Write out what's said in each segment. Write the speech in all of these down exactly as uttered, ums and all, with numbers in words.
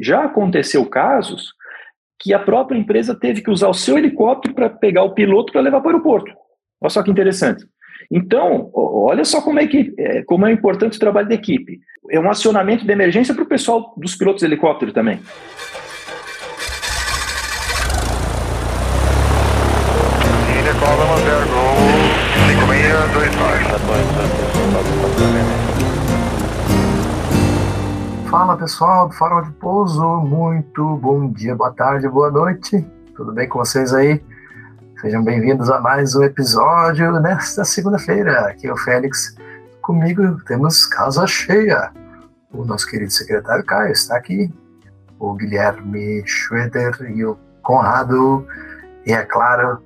Já aconteceu casos que a própria empresa teve que usar o seu helicóptero para pegar o piloto para levar para o aeroporto. Olha só que interessante. Então, olha só como é, que, como é importante o trabalho da equipe. É um acionamento de emergência para o pessoal dos pilotos de helicóptero também. Fala pessoal do Farol de Pouso, muito bom dia, boa tarde, boa noite, tudo bem com vocês aí? Sejam bem-vindos a mais um episódio nesta segunda-feira. Aqui é o Félix, comigo temos casa cheia. O nosso querido secretário Caio está aqui, o Guilherme Schroeder e o Conrado. E é claro,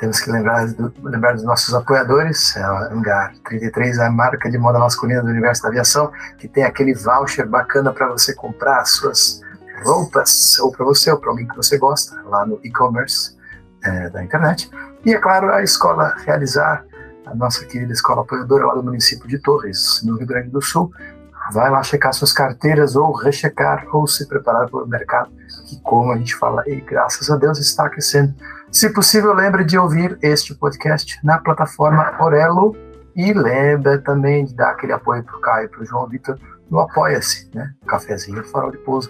temos que lembrar, do, lembrar dos nossos apoiadores. É a Hangar trinta e três, a marca de moda masculina do universo da aviação, que tem aquele voucher bacana para você comprar as suas roupas, ou para você, ou para alguém que você gosta, lá no e-commerce. É, da internet. E é claro, a Escola Realizar, a nossa querida escola apoiadora lá do município de Torres, no Rio Grande do Sul. Vai lá checar suas carteiras ou rechecar ou se preparar para o mercado, que, como a gente fala, e graças a Deus está crescendo. Se possível, lembre de ouvir este podcast na plataforma Orelo e lembra também de dar aquele apoio para o Caio e para o João Vitor no Apoia-se, né? Cafezinho, Farol de Pouso.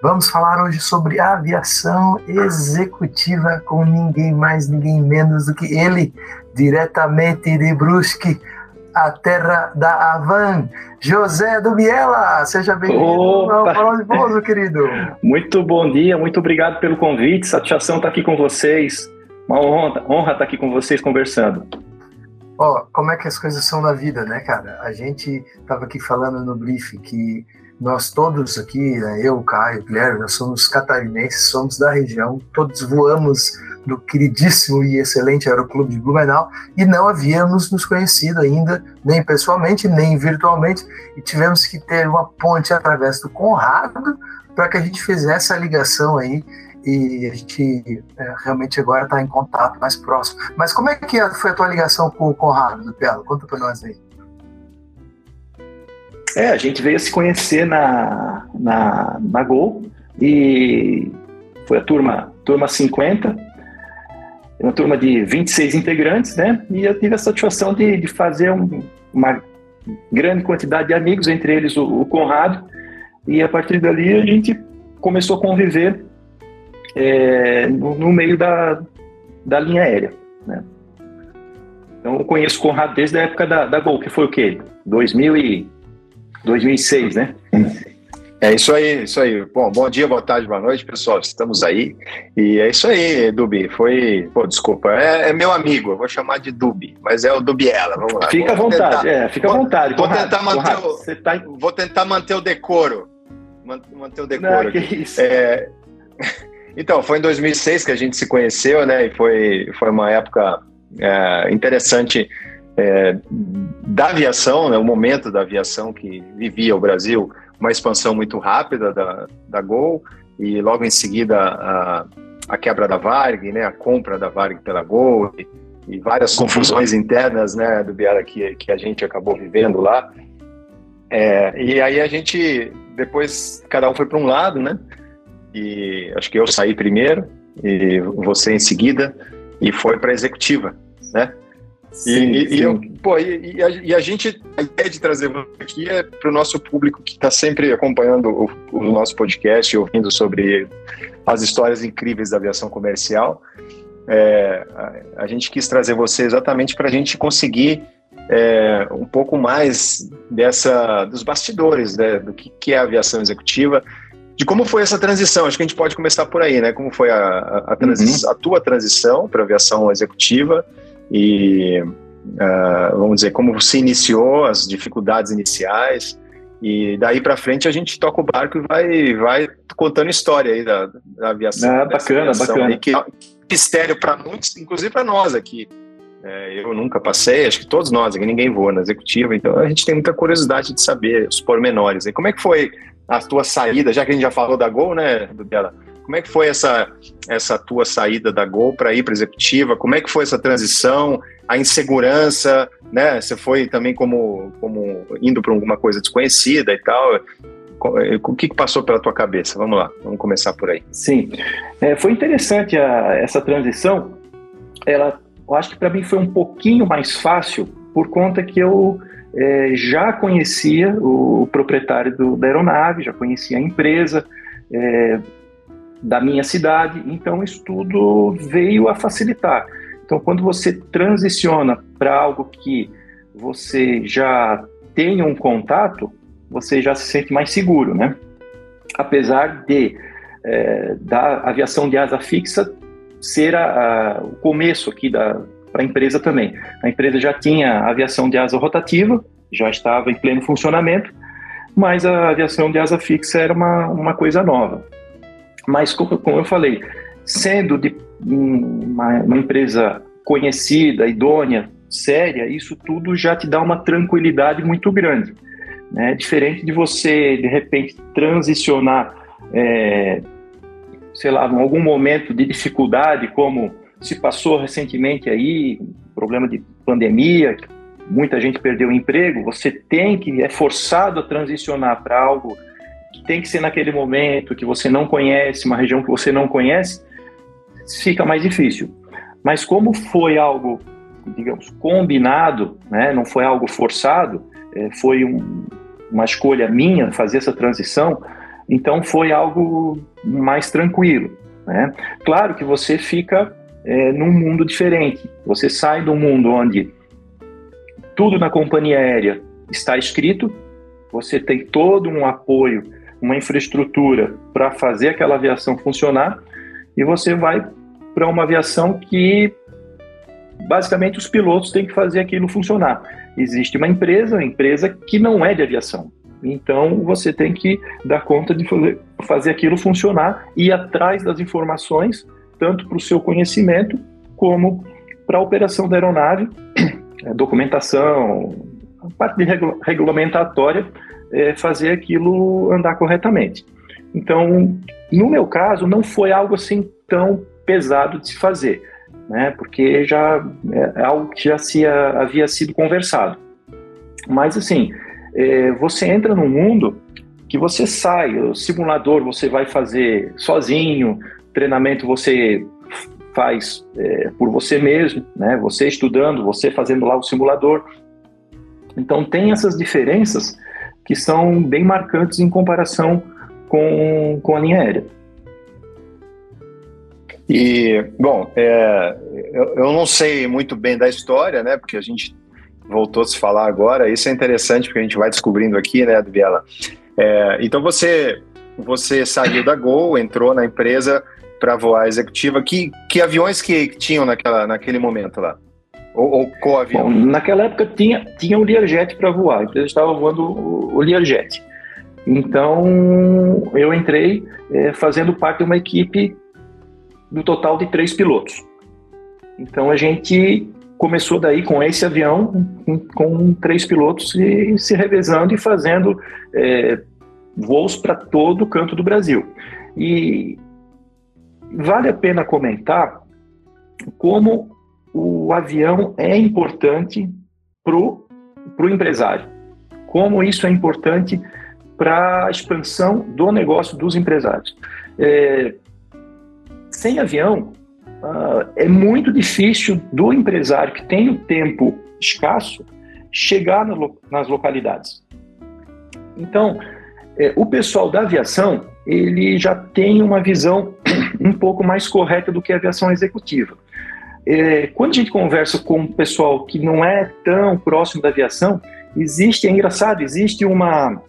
Vamos falar hoje sobre aviação executiva com ninguém mais, ninguém menos do que ele, diretamente de Brusque, a terra da Havan, José Dubiela. Seja bem-vindo ao Farol de Pouso, querido. Muito bom dia, muito obrigado pelo convite, satisfação estar aqui com vocês, uma honra, honra estar aqui com vocês conversando. Ó, oh, como é que as coisas são na vida, né, cara? A gente estava aqui falando no briefing que nós todos aqui, né, eu, Caio, Guilherme, nós somos catarinenses, somos da região, todos voamos do queridíssimo e excelente Aeroclube de Blumenau e não havíamos nos conhecido ainda, nem pessoalmente, nem virtualmente, e tivemos que ter uma ponte através do Conrado para que a gente fizesse a ligação aí e a gente é, realmente agora está em contato mais próximo. Mas como é que foi a tua ligação com o Conrado, do Pelo? Conta para nós aí. É, a gente veio se conhecer na, na, na Gol e foi a turma, turma cinquenta, uma turma de vinte e seis integrantes, né? E eu tive a satisfação de, de fazer um, uma grande quantidade de amigos, entre eles o, o Conrado, e a partir dali a gente começou a conviver é, no, no meio da, da linha aérea, né? Então eu conheço o Conrado desde a época da, da Gol, que foi o quê? dois mil e dois mil e seis, né? É isso aí, isso aí. Bom, bom dia, boa tarde, boa noite, pessoal. Estamos aí. E é isso aí, Dubi. Foi... Pô, desculpa. É, é meu amigo, eu vou chamar de Dubi, mas é o Dubiela. Vamos lá. Fica à vontade, tentar. é, fica à vontade. Vou, Conrado, tentar manter Conrado, o, você tá em... vou tentar manter o decoro. Manter o decoro. Não, que isso. É... Então, foi em dois mil e seis que a gente se conheceu, né? E foi, foi uma época é, interessante... É, da aviação, né, o momento da aviação que vivia o Brasil, uma expansão muito rápida da, da Gol e logo em seguida a, a quebra da Varg, né, a compra da Varg pela Gol e, e várias confusões internas, né, do Biara que, que a gente acabou vivendo lá. É, e aí a gente, depois cada um foi para um lado, né, e acho que eu saí primeiro e você em seguida e foi para a executiva, né. Sim, e, sim. E, eu, pô, e, e, a, e a gente, a ideia de trazer aqui é para o nosso público que está sempre acompanhando o, o nosso podcast, ouvindo sobre as histórias incríveis da aviação comercial. É, a, a gente quis trazer você exatamente para a gente conseguir é, um pouco mais dessa, dos bastidores, né, do que, que é a aviação executiva, de como foi essa transição. Acho que a gente pode começar por aí, né? Como foi a, a, a, transi- uhum. a tua transição para a aviação executiva? E uh, vamos dizer, como se iniciou, as dificuldades iniciais, e daí para frente a gente toca o barco e vai, vai contando história aí da, da aviação. Ah, bacana, aviação bacana. Aí, que é um mistério para muitos, inclusive para nós aqui. É, eu nunca passei, acho que todos nós aqui, ninguém voa na executiva, então a gente tem muita curiosidade de saber os pormenores. E como é que foi a tua saída, já que a gente já falou da Gol, né, Dubiela? Como é que foi essa, essa tua saída da Gol para ir para a executiva? Como é que foi essa transição, a insegurança, né? Você foi também como, como indo para alguma coisa desconhecida e tal. o que passou pela tua cabeça? Vamos lá, vamos começar por aí. Sim, é, foi interessante a, essa transição. Ela, eu acho que para mim foi um pouquinho mais fácil por conta que eu é, já conhecia o proprietário do, da aeronave, já conhecia a empresa é, da minha cidade, então isso tudo veio a facilitar. Então, quando você transiciona para algo que você já tem um contato, você já se sente mais seguro, né? Apesar de é, da aviação de asa fixa ser a, a, o começo aqui da para a empresa também. A empresa já tinha aviação de asa rotativa, já estava em pleno funcionamento, mas a aviação de asa fixa era uma, uma coisa nova. Mas, como, como eu falei, sendo de uma, uma empresa conhecida, idônea, séria, isso tudo já te dá uma tranquilidade muito grande, né? Diferente de você, de repente, transicionar, é, sei lá, em algum momento de dificuldade, como se passou recentemente aí, problema de pandemia, muita gente perdeu o emprego, você tem que, é forçado a transicionar para algo que tem que ser naquele momento, que você não conhece, uma região que você não conhece, fica mais difícil. Mas como foi algo, digamos, combinado, né? Não foi algo forçado, foi um, uma escolha minha fazer essa transição, então foi algo mais tranquilo, né? Claro que você fica é, num mundo diferente, você sai de um mundo onde tudo na companhia aérea está escrito, você tem todo um apoio, uma infraestrutura para fazer aquela aviação funcionar, e você vai para uma aviação que basicamente os pilotos têm que fazer aquilo funcionar. Existe uma empresa, uma empresa que não é de aviação. Então você tem que dar conta de fazer, fazer aquilo funcionar e ir atrás das informações, tanto para o seu conhecimento como para a operação da aeronave, documentação, a parte de regula- regulamentatória, é, fazer aquilo andar corretamente. Então, no meu caso, não foi algo assim tão pesado de se fazer, né? Porque já é algo que já se, a, havia sido conversado. Mas assim, é, você entra num mundo que você sai, o simulador você vai fazer sozinho, treinamento você faz é, por você mesmo, né? Você estudando, você fazendo lá o simulador. Então tem essas diferenças que são bem marcantes em comparação com, com a linha aérea. E, bom, é, eu, eu não sei muito bem da história, né, porque a gente voltou a se falar agora, isso é interessante porque a gente vai descobrindo aqui, né, Dubiela? É, então você, você saiu da Gol, entrou na empresa para voar executiva, que, que aviões que tinham naquela, naquele momento lá? Ou, ou qual avião? Bom, naquela época tinha, tinha um Learjet para voar, a empresa estava voando o, o Learjet. Então eu entrei é, fazendo parte de uma equipe do total de três pilotos. Então a gente começou daí com esse avião, com, com três pilotos e se revezando e fazendo é, voos para todo canto do Brasil. E vale a pena comentar como o avião é importante para o empresário, como isso é importante para a expansão do negócio dos empresários. É, Sem avião, uh, é muito difícil do empresário que tem o tempo escasso chegar na lo- nas localidades. Então, eh, o pessoal da aviação, ele já tem uma visão um pouco mais correta do que a aviação executiva. Eh, quando a gente conversa com o pessoal que não é tão próximo da aviação, existe, é engraçado, existe uma,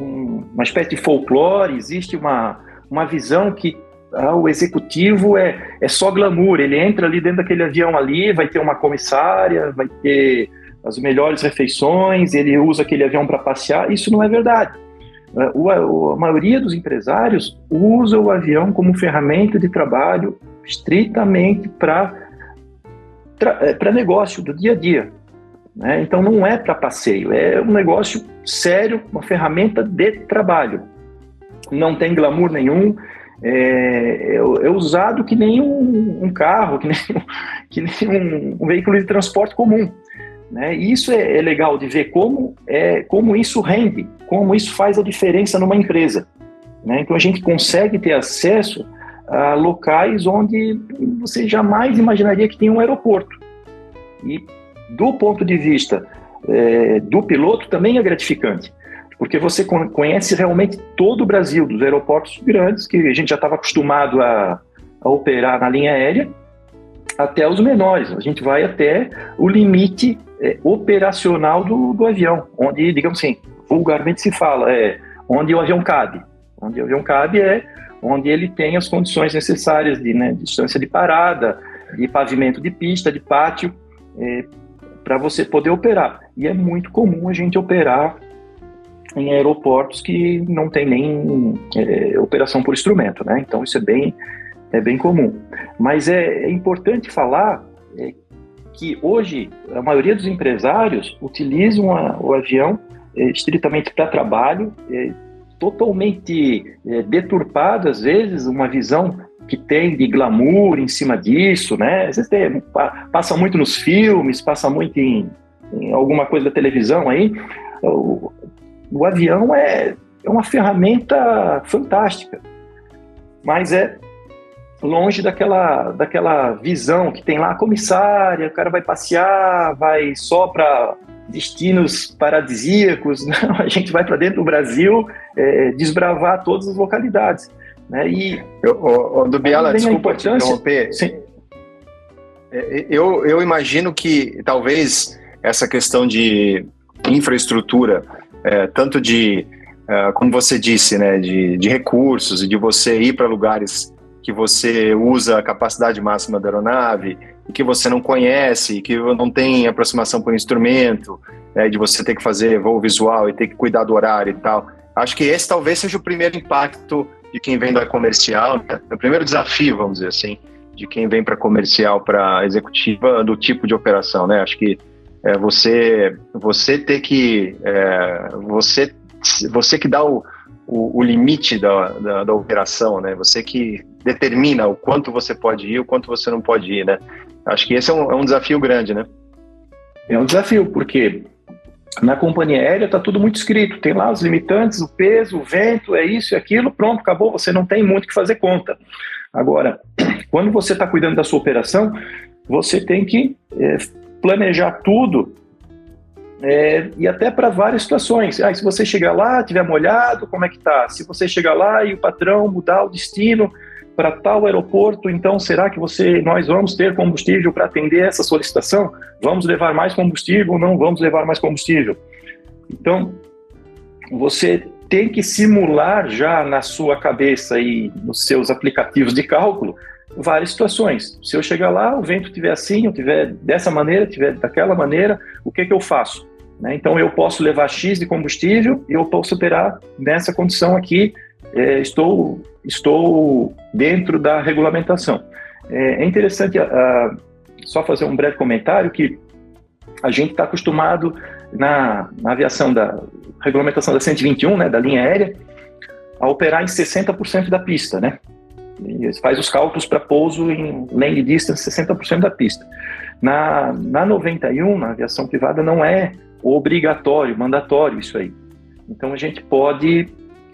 um, uma espécie de folclore, existe uma, uma visão que ah, o executivo é, é só glamour, ele entra ali dentro daquele avião ali, vai ter uma comissária, vai ter as melhores refeições, ele usa aquele avião para passear. Isso não é verdade. O, a, a maioria dos empresários usa o avião como ferramenta de trabalho estritamente para para negócio do dia a dia, né? Então não é para passeio, é um negócio sério, uma ferramenta de trabalho. Não tem glamour nenhum. É, é, é usado que nem um, um carro, que nem, que nem um, um veículo de transporte comum. Né? E isso é, é legal de ver como, é, como isso rende, como isso faz a diferença numa empresa. Né? Então a gente consegue ter acesso a locais onde você jamais imaginaria que tem um aeroporto. E do ponto de vista é, do piloto também é gratificante, porque você conhece realmente todo o Brasil, dos aeroportos grandes, que a gente já estava acostumado a, a operar na linha aérea, até os menores. A gente vai até o limite é, operacional do, do avião, onde, digamos assim, vulgarmente se fala, é onde o avião cabe. Onde o avião cabe é onde ele tem as condições necessárias de, né, distância de parada, de pavimento de pista, de pátio, é, para você poder operar. E é muito comum a gente operar em aeroportos que não tem nem é, operação por instrumento, né? Então isso é bem, é bem comum. Mas é, é importante falar é, que hoje a maioria dos empresários utilizam a, o avião é, estritamente para trabalho, é, totalmente é, deturpado às vezes, uma visão que tem de glamour em cima disso, né? Às vezes tem, passa muito nos filmes, passa muito em, em alguma coisa da televisão aí. O, O avião é, é uma ferramenta fantástica, mas é longe daquela, daquela visão que tem lá a comissária, o cara vai passear, vai só para destinos paradisíacos. Não, a gente vai para dentro do Brasil é, desbravar todas as localidades. Né? E eu, eu, eu, Dubiela, desculpa te interromper. Sim. Eu, eu imagino que talvez essa questão de infraestrutura, É, tanto de, uh, como você disse, né, de, de recursos e de você ir para lugares que você usa a capacidade máxima da aeronave e que você não conhece, que não tem aproximação por instrumento, né, de você ter que fazer voo visual e ter que cuidar do horário e tal. Acho que esse talvez seja o primeiro impacto de quem vem da comercial, né, o primeiro desafio, vamos dizer assim, de quem vem para comercial, para executiva, do tipo de operação, né? Acho que É você, você ter que, é, você, você que dá o, o, o limite da, da, da operação, né? Você que determina o quanto você pode ir, o quanto você não pode ir, né? Acho que esse é um, é um desafio grande, né? É um desafio, porque na companhia aérea está tudo muito escrito, tem lá os limitantes, o peso, o vento, é isso e aquilo, pronto, acabou, você não tem muito o que fazer conta. Agora, quando você está cuidando da sua operação, você tem que... É, planejar tudo é, e até para várias situações. Ah, se você chegar lá, tiver molhado, como é que tá? Se você chegar lá e o patrão mudar o destino para tal aeroporto, então será que você, nós vamos ter combustível para atender essa solicitação? Vamos levar mais combustível ou não vamos levar mais combustível? Então, você tem que simular já na sua cabeça e nos seus aplicativos de cálculo várias situações. Se eu chegar lá, o vento estiver assim, eu estiver dessa maneira, estiver daquela maneira, o que que eu faço? Né? Então eu posso levar X de combustível e eu posso operar nessa condição aqui, é, estou, estou dentro da regulamentação. É, é interessante, a, a, só fazer um breve comentário, que a gente está acostumado na, na aviação, da regulamentação da cento e vinte e um, né, da linha aérea, a operar em sessenta por cento da pista, né? Faz os cálculos para pouso em lane distance, sessenta por cento da pista. Na, na noventa e um, na aviação privada, não é obrigatório, mandatório isso aí. Então a gente pode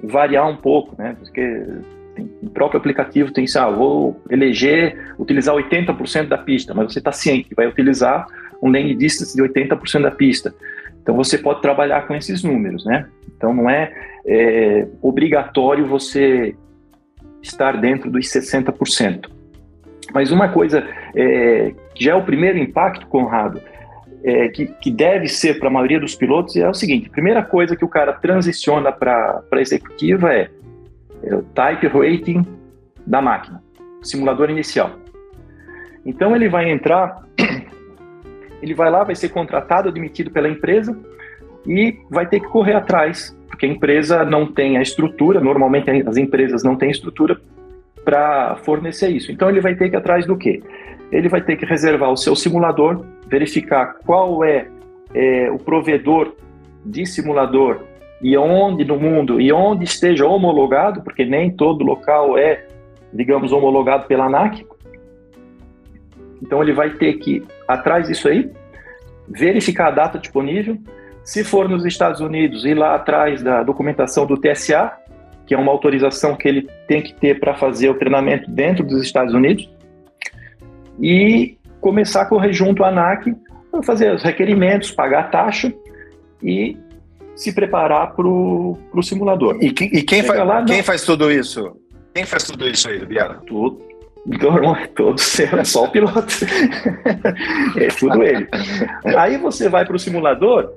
variar um pouco, né? Porque tem, o próprio aplicativo tem, ah, vou eleger, utilizar oitenta por cento da pista, mas você está ciente que vai utilizar um lane distance de oitenta por cento da pista. Então você pode trabalhar com esses números, né? Então não é, é obrigatório você estar dentro dos sessenta por cento. Mas uma coisa é, que já é o primeiro impacto, Conrado, é, que, que deve ser para a maioria dos pilotos, é o seguinte: a primeira coisa que o cara transiciona para a executiva é, é o type rating da máquina, simulador inicial. Então ele vai entrar, ele vai lá, vai ser contratado, admitido pela empresa e vai ter que correr atrás, porque a empresa não tem a estrutura, normalmente as empresas não têm estrutura para fornecer isso. Então ele vai ter que ir atrás do quê? Ele vai ter que reservar o seu simulador, verificar qual é, é o provedor de simulador e onde no mundo, e onde esteja homologado, porque nem todo local é, digamos, homologado pela ANAC. Então ele vai ter que ir atrás disso aí, verificar a data disponível. Se for nos Estados Unidos, ir lá atrás da documentação do T S A, que é uma autorização que ele tem que ter para fazer o treinamento dentro dos Estados Unidos, e começar a correr junto à ANAC para fazer os requerimentos, pagar a taxa e se preparar para o simulador. E, que, e quem, faz, lá, quem faz tudo isso? Quem faz tudo isso aí, Dubiela? Tudo. Então, todo seu, é só o piloto. É tudo ele. Aí você vai para o simulador,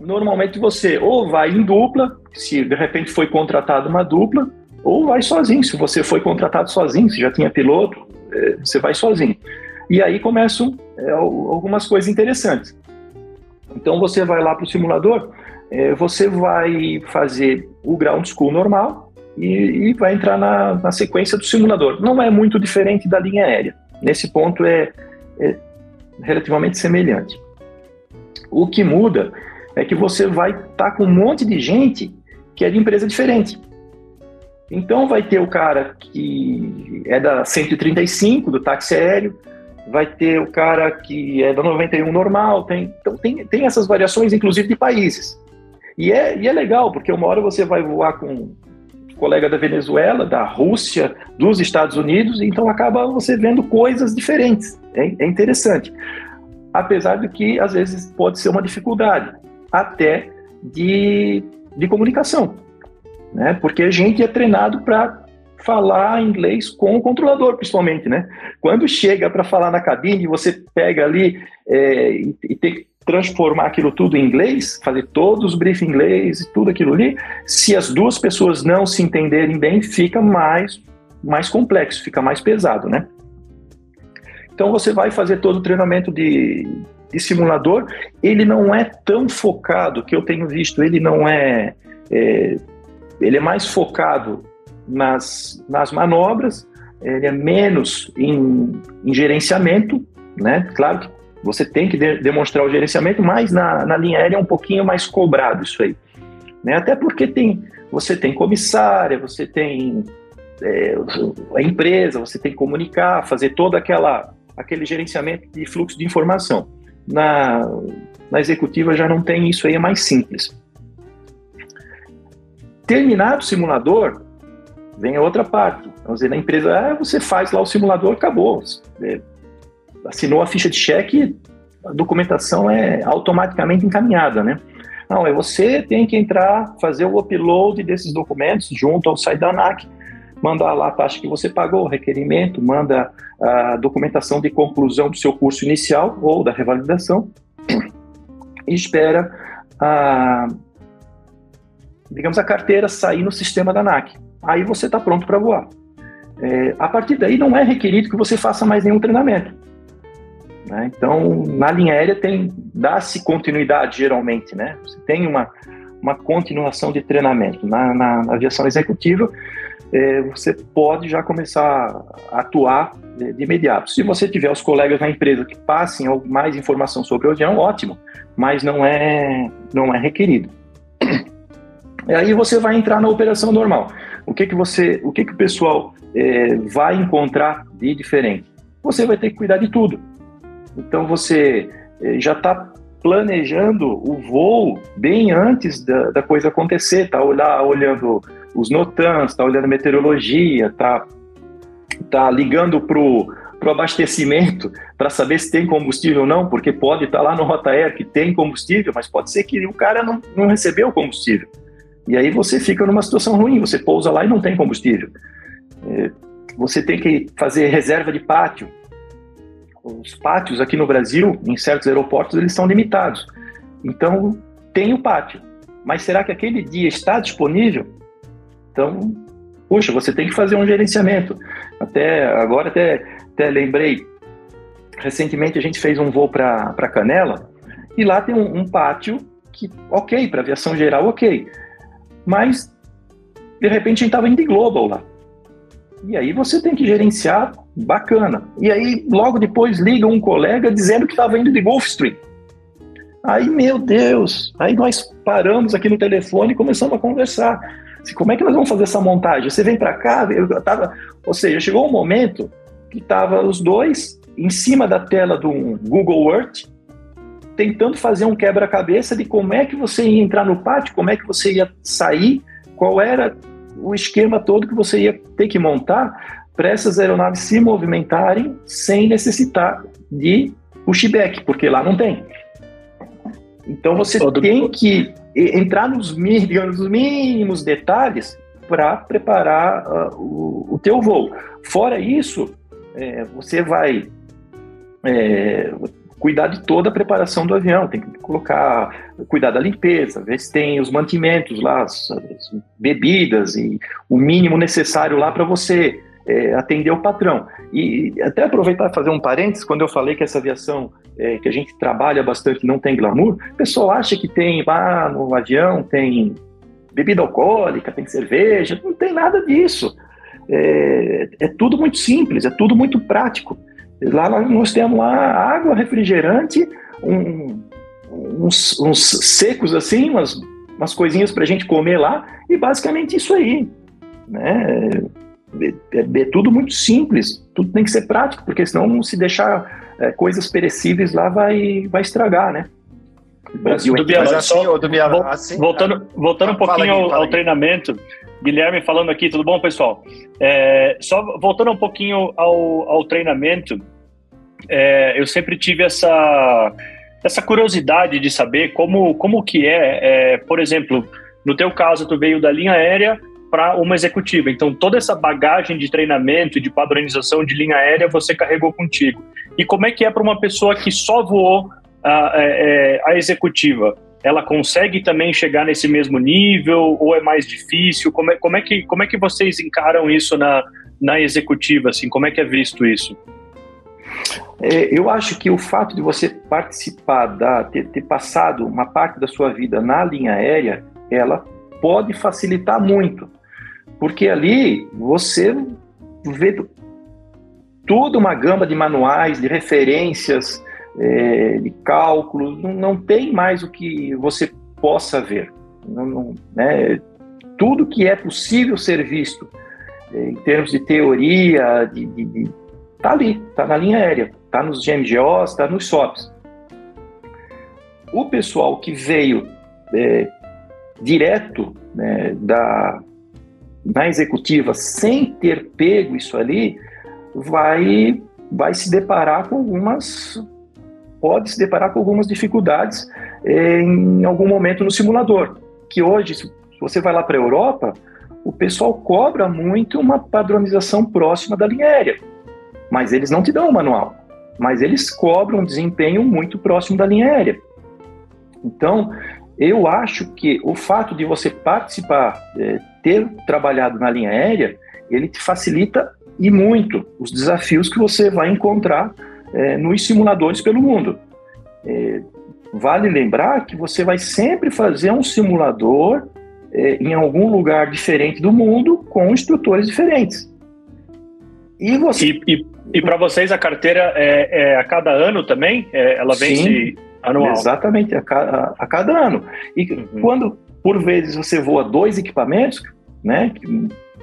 normalmente você ou vai em dupla, se de repente foi contratado uma dupla, ou vai sozinho, se você foi contratado sozinho, se já tinha piloto, você vai sozinho. E aí começam algumas coisas interessantes. Então você vai lá para o simulador, você vai fazer o ground school normal, E, e vai entrar na, na sequência do simulador. Não é muito diferente da linha aérea. Nesse ponto é, é relativamente semelhante. O que muda é que você vai estar tá com um monte de gente que é de empresa diferente. Então vai ter o cara que é da cento e trinta e cinco, do táxi aéreo, vai ter o cara que é da noventa e um normal, tem, então tem, tem essas variações, inclusive de países. E é, e é legal, porque uma hora você vai voar com colega da Venezuela, da Rússia, dos Estados Unidos, então acaba você vendo coisas diferentes. É interessante. Apesar de que, às vezes, pode ser uma dificuldade, até de, de comunicação, né? Porque a gente é treinado para falar inglês com o controlador, principalmente, né? Quando chega para falar na cabine, você pega ali é, e, e tem que transformar aquilo tudo em inglês, fazer todos os briefs em inglês e tudo aquilo ali, se as duas pessoas não se entenderem bem, fica mais, mais complexo, fica mais pesado, né? Então você vai fazer todo o treinamento de, de simulador, ele não é tão focado, que eu tenho visto, ele não é... é ele é mais focado nas, nas manobras, ele é menos em, em gerenciamento, né? Claro que você tem que de demonstrar o gerenciamento, mas na, na linha aérea é um pouquinho mais cobrado isso aí, né? Até porque tem, você tem comissária, você tem é, a empresa, você tem que comunicar, fazer todo aquela, aquele gerenciamento de fluxo de informação. Na, na executiva já não tem isso aí, é mais simples. Terminado o simulador, vem a outra parte. Vamos dizer, na empresa, ah, você faz lá o simulador, acabou. É, assinou a ficha de cheque, a documentação é automaticamente encaminhada, né? Não, é você tem que entrar, fazer o upload desses documentos junto ao site da ANAC, mandar lá a taxa que você pagou, o requerimento, manda a documentação de conclusão do seu curso inicial ou da revalidação e espera a, digamos, a carteira sair no sistema da ANAC. Aí você está pronto para voar. É, a partir daí não é requerido que você faça mais nenhum treinamento. Então, na linha aérea tem, dá-se continuidade geralmente, né? Você tem uma, uma continuação de treinamento. Na, na, na aviação executiva, eh, você pode já começar a atuar de, de imediato. Se você tiver os colegas na empresa que passem mais informação sobre o avião, ótimo, mas não é, não é requerido. E aí você vai entrar na operação normal. O que, que, você, o, que, que o pessoal eh, vai encontrar de diferente? Você vai ter que cuidar de tudo. Então você já está planejando o voo bem antes da, da coisa acontecer, está olhando os NOTAMs, está olhando meteorologia, está tá ligando para o abastecimento para saber se tem combustível ou não, porque pode estar tá lá no Rota Air que tem combustível, mas pode ser que o cara não, não recebeu o combustível. E aí você fica numa situação ruim, você pousa lá e não tem combustível. Você tem que fazer reserva de pátio. Os pátios aqui no Brasil, em certos aeroportos, eles são limitados. Então, tem o pátio. Mas será que aquele dia está disponível? Então, puxa, você tem que fazer um gerenciamento. Até agora, até, até lembrei, recentemente a gente fez um voo para Canela, e lá tem um, um pátio que, ok, para aviação geral, ok. Mas, de repente, a gente estava indo em Global lá. E aí você tem que gerenciar bacana. E aí logo depois liga um colega dizendo que estava indo de Gulfstream. Aí, meu Deus, aí nós paramos aqui no telefone e começamos a conversar. Como é que nós vamos fazer essa montagem? Você vem para cá? Eu tava... Ou seja, chegou um momento que estavam os dois em cima da tela do Google Earth tentando fazer um quebra-cabeça de como é que você ia entrar no pátio, como é que você ia sair, qual era o esquema todo que você ia ter que montar para essas aeronaves se movimentarem sem necessitar de pushback, porque lá não tem. Então você todo tem mundo. que entrar nos, digamos, nos mínimos detalhes para preparar uh, o, o teu voo. Fora isso, é, você vai é, cuidar de toda a preparação do avião, tem que colocar, cuidar da limpeza, ver se tem os mantimentos lá, as, as bebidas e o mínimo necessário lá para você é, atender o patrão. E até aproveitar e fazer um parênteses, quando eu falei que essa aviação é, que a gente trabalha bastante não tem glamour, o pessoal acha que tem lá no avião, tem bebida alcoólica, tem cerveja, não tem nada disso. É, é tudo muito simples, é tudo muito prático. Lá nós temos lá água, refrigerante, um, uns, uns secos assim, umas, umas coisinhas para a gente comer lá, e basicamente isso aí, né? É, é, é tudo muito simples, tudo tem que ser prático, porque senão se deixar é, coisas perecíveis lá vai, vai estragar, né? Brasil, Dubiela, assim, ou Dubiela, vol assim? voltando, voltando ah, um pouquinho aí, ao, ao treinamento, Guilherme falando aqui, tudo bom, pessoal? É, só voltando um pouquinho ao, ao treinamento, é, eu sempre tive essa, essa curiosidade de saber como, como que é, é, por exemplo, no teu caso, tu veio da linha aérea para uma executiva, então toda essa bagagem de treinamento, de padronização de linha aérea, você carregou contigo. E como é que é para uma pessoa que só voou A, a, a executiva, ela consegue também chegar nesse mesmo nível ou é mais difícil? Como é, como é, que, como é que vocês encaram isso na, na executiva? Assim, como é que é visto isso? É, eu acho que o fato de você participar, da, ter, ter passado uma parte da sua vida na linha aérea, ela pode facilitar muito, porque ali você vê toda uma gama de manuais, de referências, É, de cálculos, não, não tem mais o que você possa ver, não, não, né? Tudo que é possível ser visto é, em termos de teoria de, de, de, tá ali, tá na linha aérea, tá nos G M G Os, tá nos S O Ps. O pessoal que veio é, direto, né, da, na executiva sem ter pego isso ali vai, vai se deparar com algumas pode se deparar com algumas dificuldades eh, em algum momento no simulador, que hoje, se você vai lá para a Europa, o pessoal cobra muito uma padronização próxima da linha aérea, mas eles não te dão o manual, mas eles cobram um desempenho muito próximo da linha aérea. Então, eu acho que o fato de você participar, eh, ter trabalhado na linha aérea, ele te facilita e muito os desafios que você vai encontrar É, nos simuladores pelo mundo. É, vale lembrar que você vai sempre fazer um simulador é, em algum lugar diferente do mundo com instrutores diferentes. E, você... e, e, e para vocês a carteira é, é a cada ano também? É, ela vence anual? Exatamente, a, ca, a, a cada ano. E uhum. quando, por vezes, você voa dois equipamentos, né, que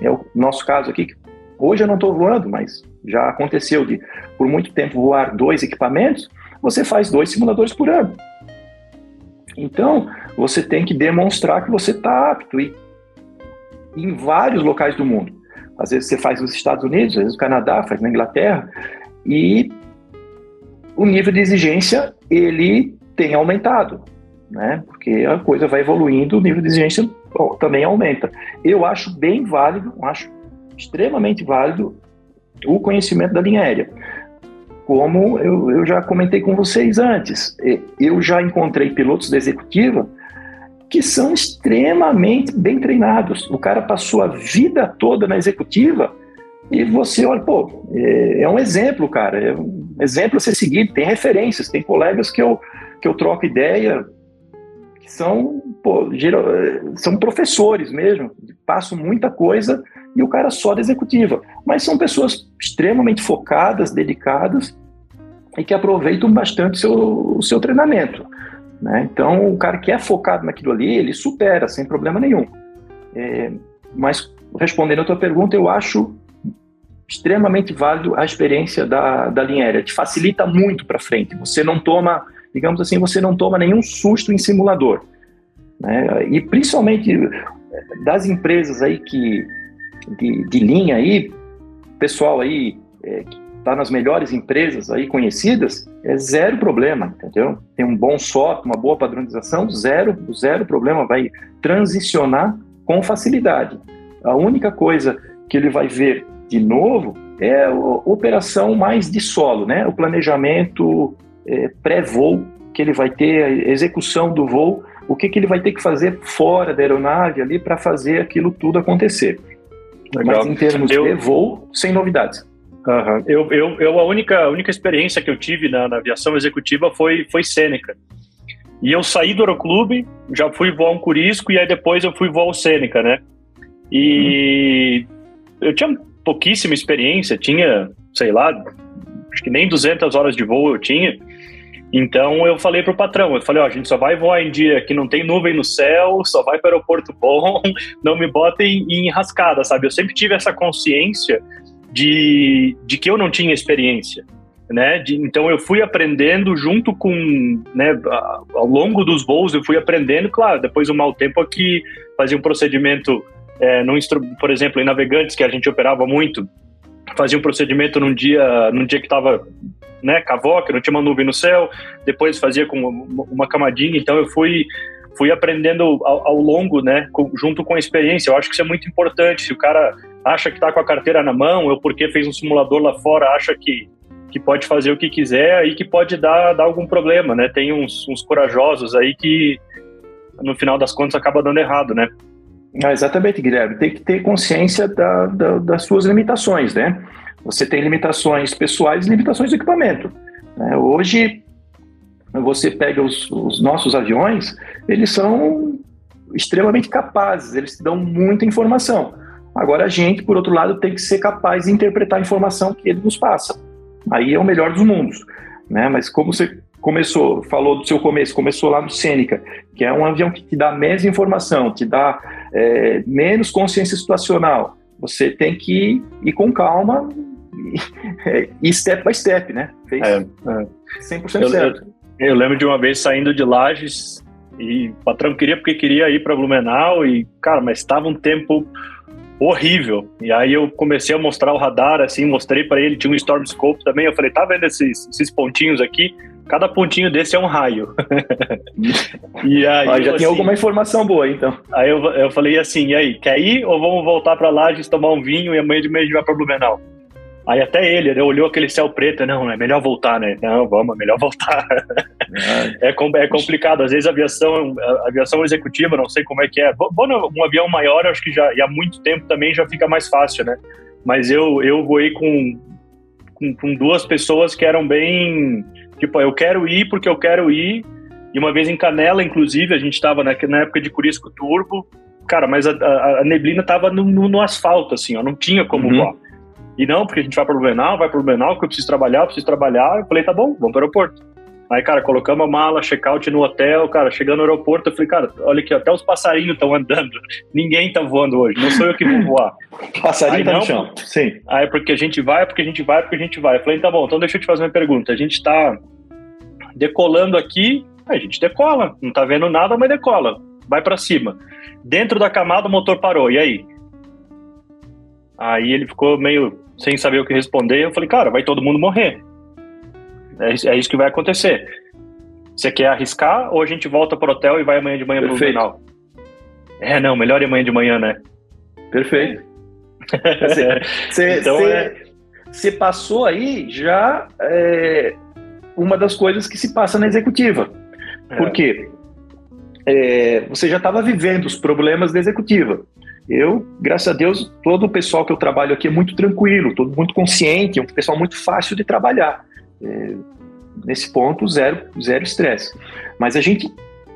é o nosso caso aqui, que hoje eu não estou voando, mas já aconteceu de, por muito tempo, voar dois equipamentos, você faz dois simuladores por ano. Então, você tem que demonstrar que você está apto e, em vários locais do mundo. Às vezes você faz nos Estados Unidos, às vezes no Canadá, faz na Inglaterra, e o nível de exigência, ele tem aumentado, né? Porque a coisa vai evoluindo, o nível de exigência também aumenta. Eu acho bem válido, acho extremamente válido o conhecimento da linha aérea. Como eu, eu já comentei com vocês antes, eu já encontrei pilotos da executiva que são extremamente bem treinados. O cara passou a vida toda na executiva e você olha, pô, é, é um exemplo, cara, é um exemplo a ser seguido, tem referências, tem colegas que eu, que eu troco ideia, que são, pô, geral, são professores mesmo, passam muita coisa, e o cara só da executiva, mas são pessoas extremamente focadas, dedicadas e que aproveitam bastante seu, o seu treinamento, né? Então o cara que é focado naquilo ali, ele supera sem problema nenhum. É, mas respondendo a tua pergunta, eu acho extremamente válido a experiência da, da linha aérea, te facilita muito para frente, você não toma digamos assim, você não toma nenhum susto em simulador, né? E principalmente das empresas aí que, de, de linha aí, pessoal aí é, que está nas melhores empresas aí conhecidas, é zero problema, entendeu? Tem um bom S O P, uma boa padronização, zero, zero problema, vai transicionar com facilidade. A única coisa que ele vai ver de novo é a operação mais de solo, né? O planejamento é, pré-voo que ele vai ter, a execução do voo, o que, que ele vai ter que fazer fora da aeronave ali para fazer aquilo tudo acontecer. Legal. Mas em termos eu, de voo, sem novidades. Uh-huh. eu, eu, eu, a única, a única experiência que eu tive na, na aviação executiva foi, foi Sêneca. E eu saí do Aeroclube, já fui voar um Curisco e aí depois eu fui voar o Sêneca, né? E uhum. eu tinha pouquíssima experiência, tinha, sei lá, acho que nem duzentas horas de voo eu tinha. Então eu falei pro patrão, eu falei, ó, a gente só vai voar em dia que não tem nuvem no céu, só vai para o aeroporto bom, não me botem em enrascada, sabe? Eu sempre tive essa consciência de, de que eu não tinha experiência, né? De, então eu fui aprendendo junto com, né, ao longo dos voos eu fui aprendendo, claro, depois um mau tempo aqui, fazia um procedimento, é, num, por exemplo, em Navegantes, que a gente operava muito, fazia um procedimento num dia, num dia que estava, né, cavoca, não tinha uma nuvem no céu, depois fazia com uma, uma camadinha. Então eu fui, fui aprendendo ao, ao longo, né, com, junto com a experiência. Eu acho que isso é muito importante. Se o cara acha que está com a carteira na mão, ou porque fez um simulador lá fora, acha que, que pode fazer o que quiser, aí que pode dar, dar algum problema, né? Tem uns, uns corajosos aí que no final das contas acaba dando errado, né? Ah, exatamente, Guilherme. Tem que ter consciência da, da, das suas limitações, né? Você tem limitações pessoais e limitações do equipamento, né? Hoje, você pega os, os nossos aviões, eles são extremamente capazes, eles te dão muita informação. Agora, a gente, por outro lado, tem que ser capaz de interpretar a informação que ele nos passa. Aí é o melhor dos mundos, né? Mas como você começou, falou do seu começo, começou lá no Sêneca, que é um avião que te dá menos informação, te dá é, menos consciência situacional. Você tem que ir com calma e, e step by step, né? Fez é, é. cem por cento eu, certo. Eu, eu lembro de uma vez saindo de Lages e o patrão queria porque queria ir para Blumenau e, cara, mas estava um tempo horrível. E aí eu comecei a mostrar o radar, assim, mostrei para ele, tinha um Storm Scope também, eu falei, tá vendo esses, esses pontinhos aqui? Cada pontinho desse é um raio. E aí, ah, já tem assim, alguma informação boa, então. Aí eu, eu falei assim, e aí, quer ir ou vamos voltar pra Lages tomar um vinho e amanhã de meio a gente vai pra Blumenau? Aí até ele, ele olhou aquele céu preto, não, é melhor voltar, né? Não, vamos, é melhor voltar. É, é complicado, às vezes a aviação, a aviação executiva, não sei como é que é. Bom, um avião maior, eu acho que já, e há muito tempo também já fica mais fácil, né? Mas eu, eu voei com, com, com duas pessoas que eram bem... Tipo, eu quero ir porque eu quero ir. E uma vez em Canela, inclusive, a gente estava na, na época de Curisco Turbo. Cara, mas a, a, a neblina estava no, no, no asfalto, assim, ó, não tinha como voar. Uhum. E não, porque a gente vai para o Blumenau, vai para o Blumenau, porque eu preciso trabalhar, eu preciso trabalhar. Eu falei, tá bom, vamos para o aeroporto. Aí, cara, colocamos a mala, check-out no hotel, cara, chegando no aeroporto, eu falei, cara, olha aqui, até os passarinhos estão andando, ninguém tá voando hoje, não sou eu que vou voar. Passarinho aí, tá não, no chão, sim. Aí, porque a gente vai, porque a gente vai, porque a gente vai. Eu falei, tá bom, então deixa eu te fazer uma pergunta, a gente tá decolando aqui, a gente decola, não tá vendo nada, mas decola, vai pra cima. Dentro da camada o motor parou, e aí? Aí ele ficou meio sem saber o que responder, eu falei, cara, vai todo mundo morrer. É isso que vai acontecer. Você quer arriscar ou a gente volta pro hotel e vai amanhã de manhã pro final? É, não, melhor ir amanhã de manhã, né? Perfeito. Você então, é... passou aí já é, uma das coisas que se passa na executiva. É. Por quê? É, você já estava vivendo os problemas da executiva. Eu, graças a Deus, todo o pessoal que eu trabalho aqui é muito tranquilo, todo muito consciente, é um pessoal muito fácil de trabalhar. É, nesse ponto, zero zero estresse. Mas a gente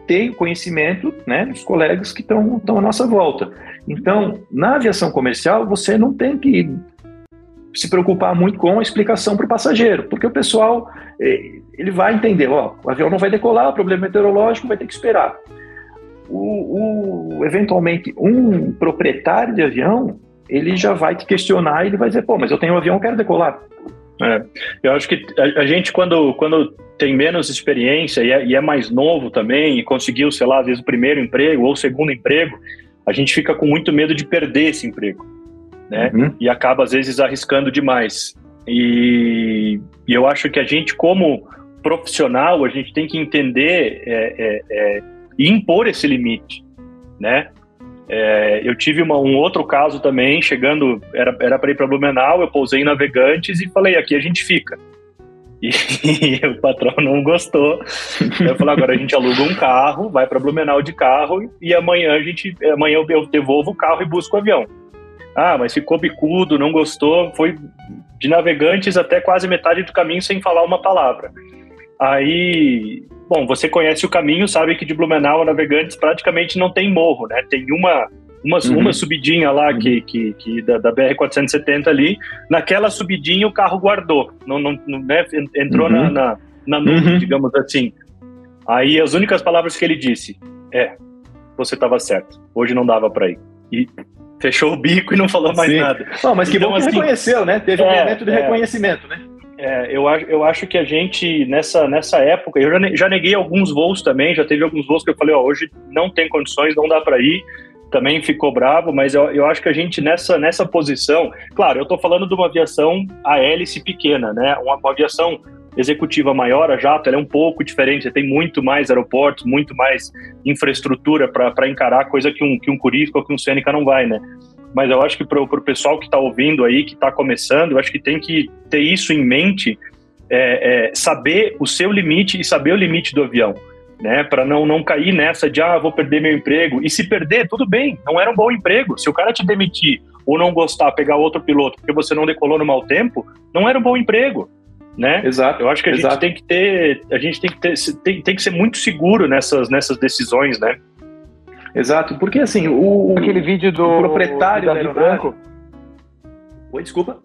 tem conhecimento, né, dos colegas que estão à nossa volta. Então, na aviação comercial, você não tem que se preocupar muito com a explicação para o passageiro, porque o pessoal ele vai entender, ó, o avião não vai decolar, o problema meteorológico, vai ter que esperar. O, o, eventualmente, um proprietário de avião, ele já vai te questionar, ele vai dizer, pô, mas eu tenho um avião, eu quero decolar. É, eu acho que a, a gente, quando, quando tem menos experiência e é, e é mais novo também, e conseguiu, sei lá, às vezes o primeiro emprego ou o segundo emprego, a gente fica com muito medo de perder esse emprego, né? Uhum. E acaba, às vezes, arriscando demais. E, e eu acho que a gente, como profissional, a gente tem que entender é, é, é, e impor esse limite, né? É, eu tive uma, um outro caso também, chegando, era, era para ir para Blumenau, eu pousei em Navegantes e falei, aqui a gente fica. E, e o patrão não gostou. Eu falei, agora a gente aluga um carro, vai para Blumenau de carro e amanhã, a gente, amanhã eu, eu devolvo o carro e busco o avião. Ah, mas ficou bicudo, não gostou, foi de Navegantes até quase metade do caminho sem falar uma palavra. Aí... Bom, você conhece o caminho, sabe que de Blumenau a Navegantes praticamente não tem morro, né? Tem uma, uma, uhum. uma subidinha lá que, que, que da, da B R quatrocentos e setenta ali. Naquela subidinha o carro guardou, não, não, né? entrou uhum. na, na, na nuvem, uhum. digamos assim. Aí as únicas palavras que ele disse é, você estava certo, hoje não dava para ir. E fechou o bico e não falou mais Sim. nada. Não, mas que então, bom que assim, reconheceu, né? Teve é, um momento de é, reconhecimento, né? É, eu, acho, eu acho que a gente, nessa, nessa época, eu já, ne, já neguei alguns voos também, já teve alguns voos que eu falei, ó, hoje não tem condições, não dá para ir, também ficou bravo, mas eu, eu acho que a gente nessa, nessa posição, claro, eu tô falando de uma aviação a hélice pequena, né, uma, uma aviação executiva maior, a jato, ela é um pouco diferente, você tem muito mais aeroportos, muito mais infraestrutura para encarar, coisa que um, que um Curisco ou que um Sêneca não vai, né. Mas eu acho que para o pessoal que está ouvindo aí, que está começando, eu acho que tem que ter isso em mente, é, é, saber o seu limite e saber o limite do avião, né? Para não, não cair nessa de, ah, vou perder meu emprego. E se perder, tudo bem, não era um bom emprego. Se o cara te demitir ou não gostar, pegar outro piloto porque você não decolou no mau tempo, não era um bom emprego, né? Exato. Eu acho que a exato. gente tem que ter, a gente tem que ter, tem, tem que ser muito seguro nessas, nessas decisões, né? Exato, porque assim, o, aquele vídeo do proprietário do Davi Branco. Oi, desculpa.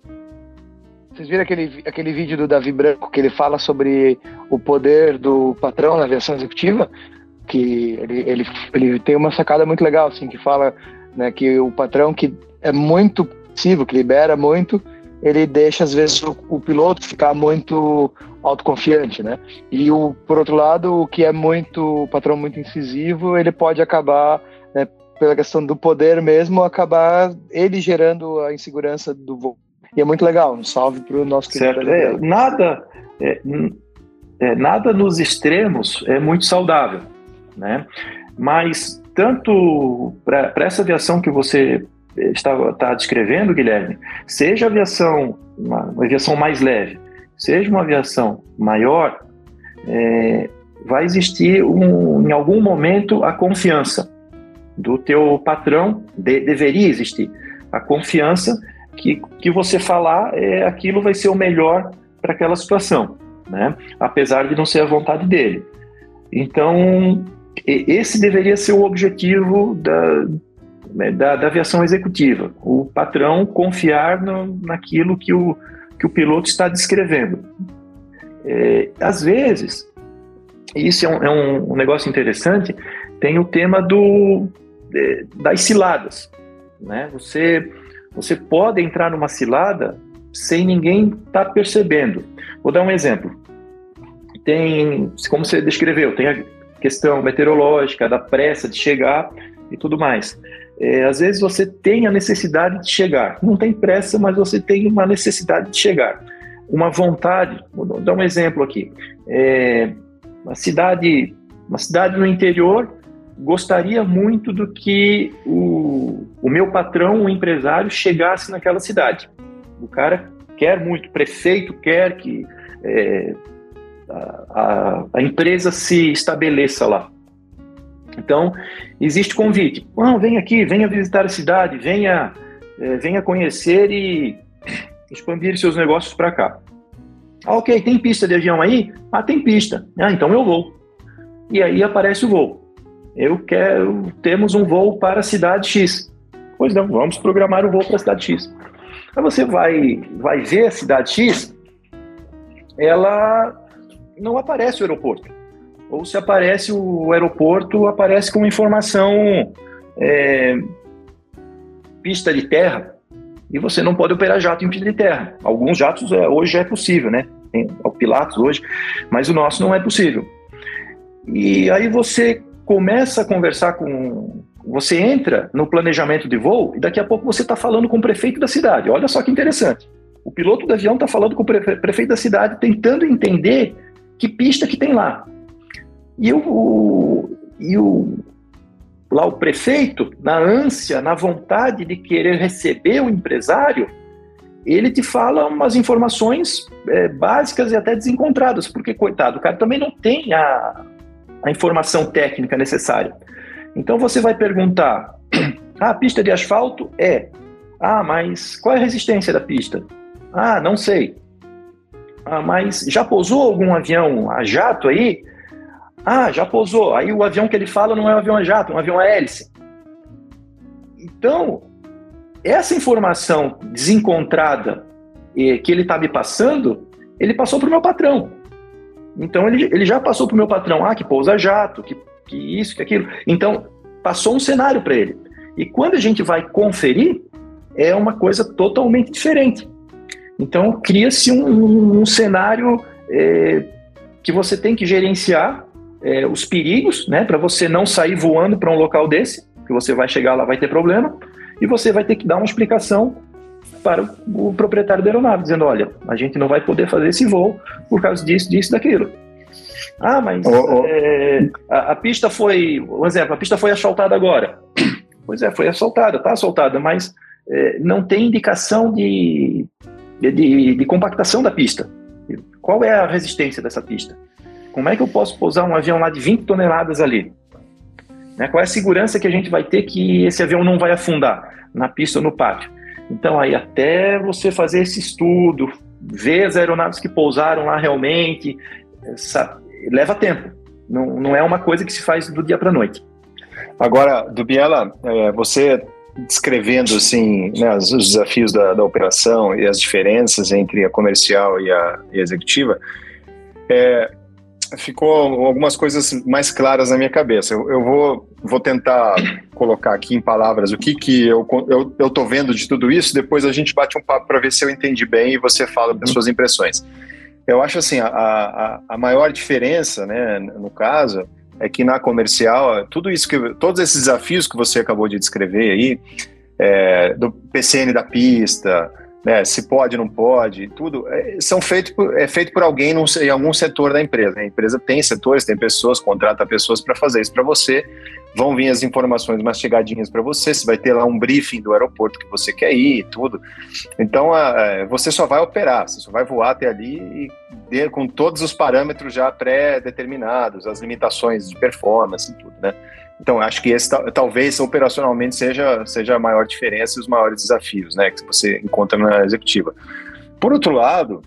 Vocês viram aquele, aquele vídeo do Davi Branco que ele fala sobre o poder do patrão na aviação executiva? Que ele, ele, ele tem uma sacada muito legal, assim, que fala, né, que o patrão que é muito passivo, que libera muito, ele deixa às vezes o, o piloto ficar muito autoconfiante, né? E o, por outro lado, o que é muito, o patrão muito incisivo, ele pode acabar, né, pela questão do poder mesmo, acabar ele gerando a insegurança do voo. E é muito legal, um salve para o nosso querido. Certo. É, nada, é, é, nada nos extremos é muito saudável, né? Mas tanto para essa aviação que você está, está descrevendo, Guilherme, seja aviação, uma, uma aviação mais leve, seja uma aviação maior, é, vai existir um, em algum momento a confiança do teu patrão, de, deveria existir a confiança que, que você falar, é, aquilo vai ser o melhor para aquela situação, né? Apesar de não ser a vontade dele. Então, esse deveria ser o objetivo da... Da, da aviação executiva, o patrão confiar no, naquilo que o, que o piloto está descrevendo. É, às vezes, isso é um, é um negócio interessante, tem o tema do, é, das ciladas, né? Você, você pode entrar numa cilada sem ninguém estar tá percebendo. Vou dar um exemplo. Tem, como você descreveu, tem a questão meteorológica, da pressa de chegar e tudo mais. É, às vezes você tem a necessidade de chegar, não tem pressa, mas você tem uma necessidade de chegar, uma vontade. Vou dar um exemplo aqui. É, uma cidade, uma cidade no interior gostaria muito do que o, o meu patrão, o empresário, chegasse naquela cidade. O cara quer muito, o prefeito quer que é, a, a, a empresa se estabeleça lá. Então, existe convite. Ah, vem aqui, venha visitar a cidade, venha, é, venha conhecer e expandir seus negócios para cá. Ah, ok, tem pista de avião aí? Ah, tem pista. Ah, então eu vou. E aí aparece o voo. Eu quero, temos um voo para a cidade X. Pois não, vamos programar o voo para a cidade X. Aí você vai, vai ver a cidade X, ela não aparece o aeroporto. Ou se aparece o aeroporto, aparece com informação é, pista de terra, e você não pode operar jato em pista de terra. Alguns jatos é, hoje já é possível, né? tem o Pilatus hoje, mas o nosso não é possível. E aí você começa a conversar com... Você entra no planejamento de voo e daqui a pouco você está falando com o prefeito da cidade. Olha só que interessante. O piloto do avião está falando com o prefeito da cidade, tentando entender que pista que tem lá. E, eu, o, e o, lá o prefeito, na ânsia, na vontade de querer receber o empresário, ele te fala umas informações é, básicas e até desencontradas, porque, coitado, o cara também não tem a, a informação técnica necessária. Então você vai perguntar, ah, a pista de asfalto é, ah, mas qual é a resistência da pista? Ah, não sei. Ah, mas já pousou algum avião a jato aí? Ah, já pousou. Aí o avião que ele fala não é um avião a jato, é um avião a hélice. Então, essa informação desencontrada eh, que ele está me passando, ele passou para o meu patrão. Então ele, ele já passou para o meu patrão, ah, que pousa a jato, que que isso, que aquilo. Então, passou um cenário para ele. E quando a gente vai conferir, é uma coisa totalmente diferente. Então, cria-se um, um cenário é, que você tem que gerenciar é, os perigos, né, para você não sair voando para um local desse, que você vai chegar lá, vai ter problema, e você vai ter que dar uma explicação para o, o proprietário da aeronave, dizendo, olha, a gente não vai poder fazer esse voo por causa disso, disso, daquilo. Ah, mas oh, oh. É, a, a pista foi, por exemplo, a pista foi asfaltada agora. Pois é, foi asfaltada, tá asfaltada, mas é, não tem indicação de, de, de compactação da pista. Qual é a resistência dessa pista? Como é que eu posso pousar um avião lá de vinte toneladas ali? Né, qual é a segurança que a gente vai ter que esse avião não vai afundar na pista ou no pátio? Então aí até você fazer esse estudo, ver as aeronaves que pousaram lá realmente... Essa, leva tempo, não, não é uma coisa que se faz do dia para a noite. Agora, Dubiela, é, você descrevendo assim, né, os desafios da, da operação e as diferenças entre a comercial e a, e a executiva, é, ficou algumas coisas mais claras na minha cabeça. Eu, eu vou, vou tentar colocar aqui em palavras o que, que eu eu, eu tô vendo de tudo isso, depois a gente bate um papo para ver se eu entendi bem e você fala das suas impressões. Eu acho assim, a, a, a maior diferença, né, no caso, é que na comercial, tudo isso que, todos esses desafios que você acabou de descrever aí, é, do P C N da pista, né, se pode, não pode, tudo, é, são feito por, é feito por alguém num, em algum setor da empresa. Né? A empresa tem setores, tem pessoas, contrata pessoas para fazer isso para você, vão vir as informações mastigadinhas para você, você vai ter lá um briefing do aeroporto que você quer ir e tudo. Então, a, a, você só vai operar, você só vai voar até ali e ter, com todos os parâmetros já pré-determinados, as limitações de performance e tudo, né? Então, acho que esse talvez operacionalmente seja, seja a maior diferença e os maiores desafios, né, que você encontra na executiva. Por outro lado,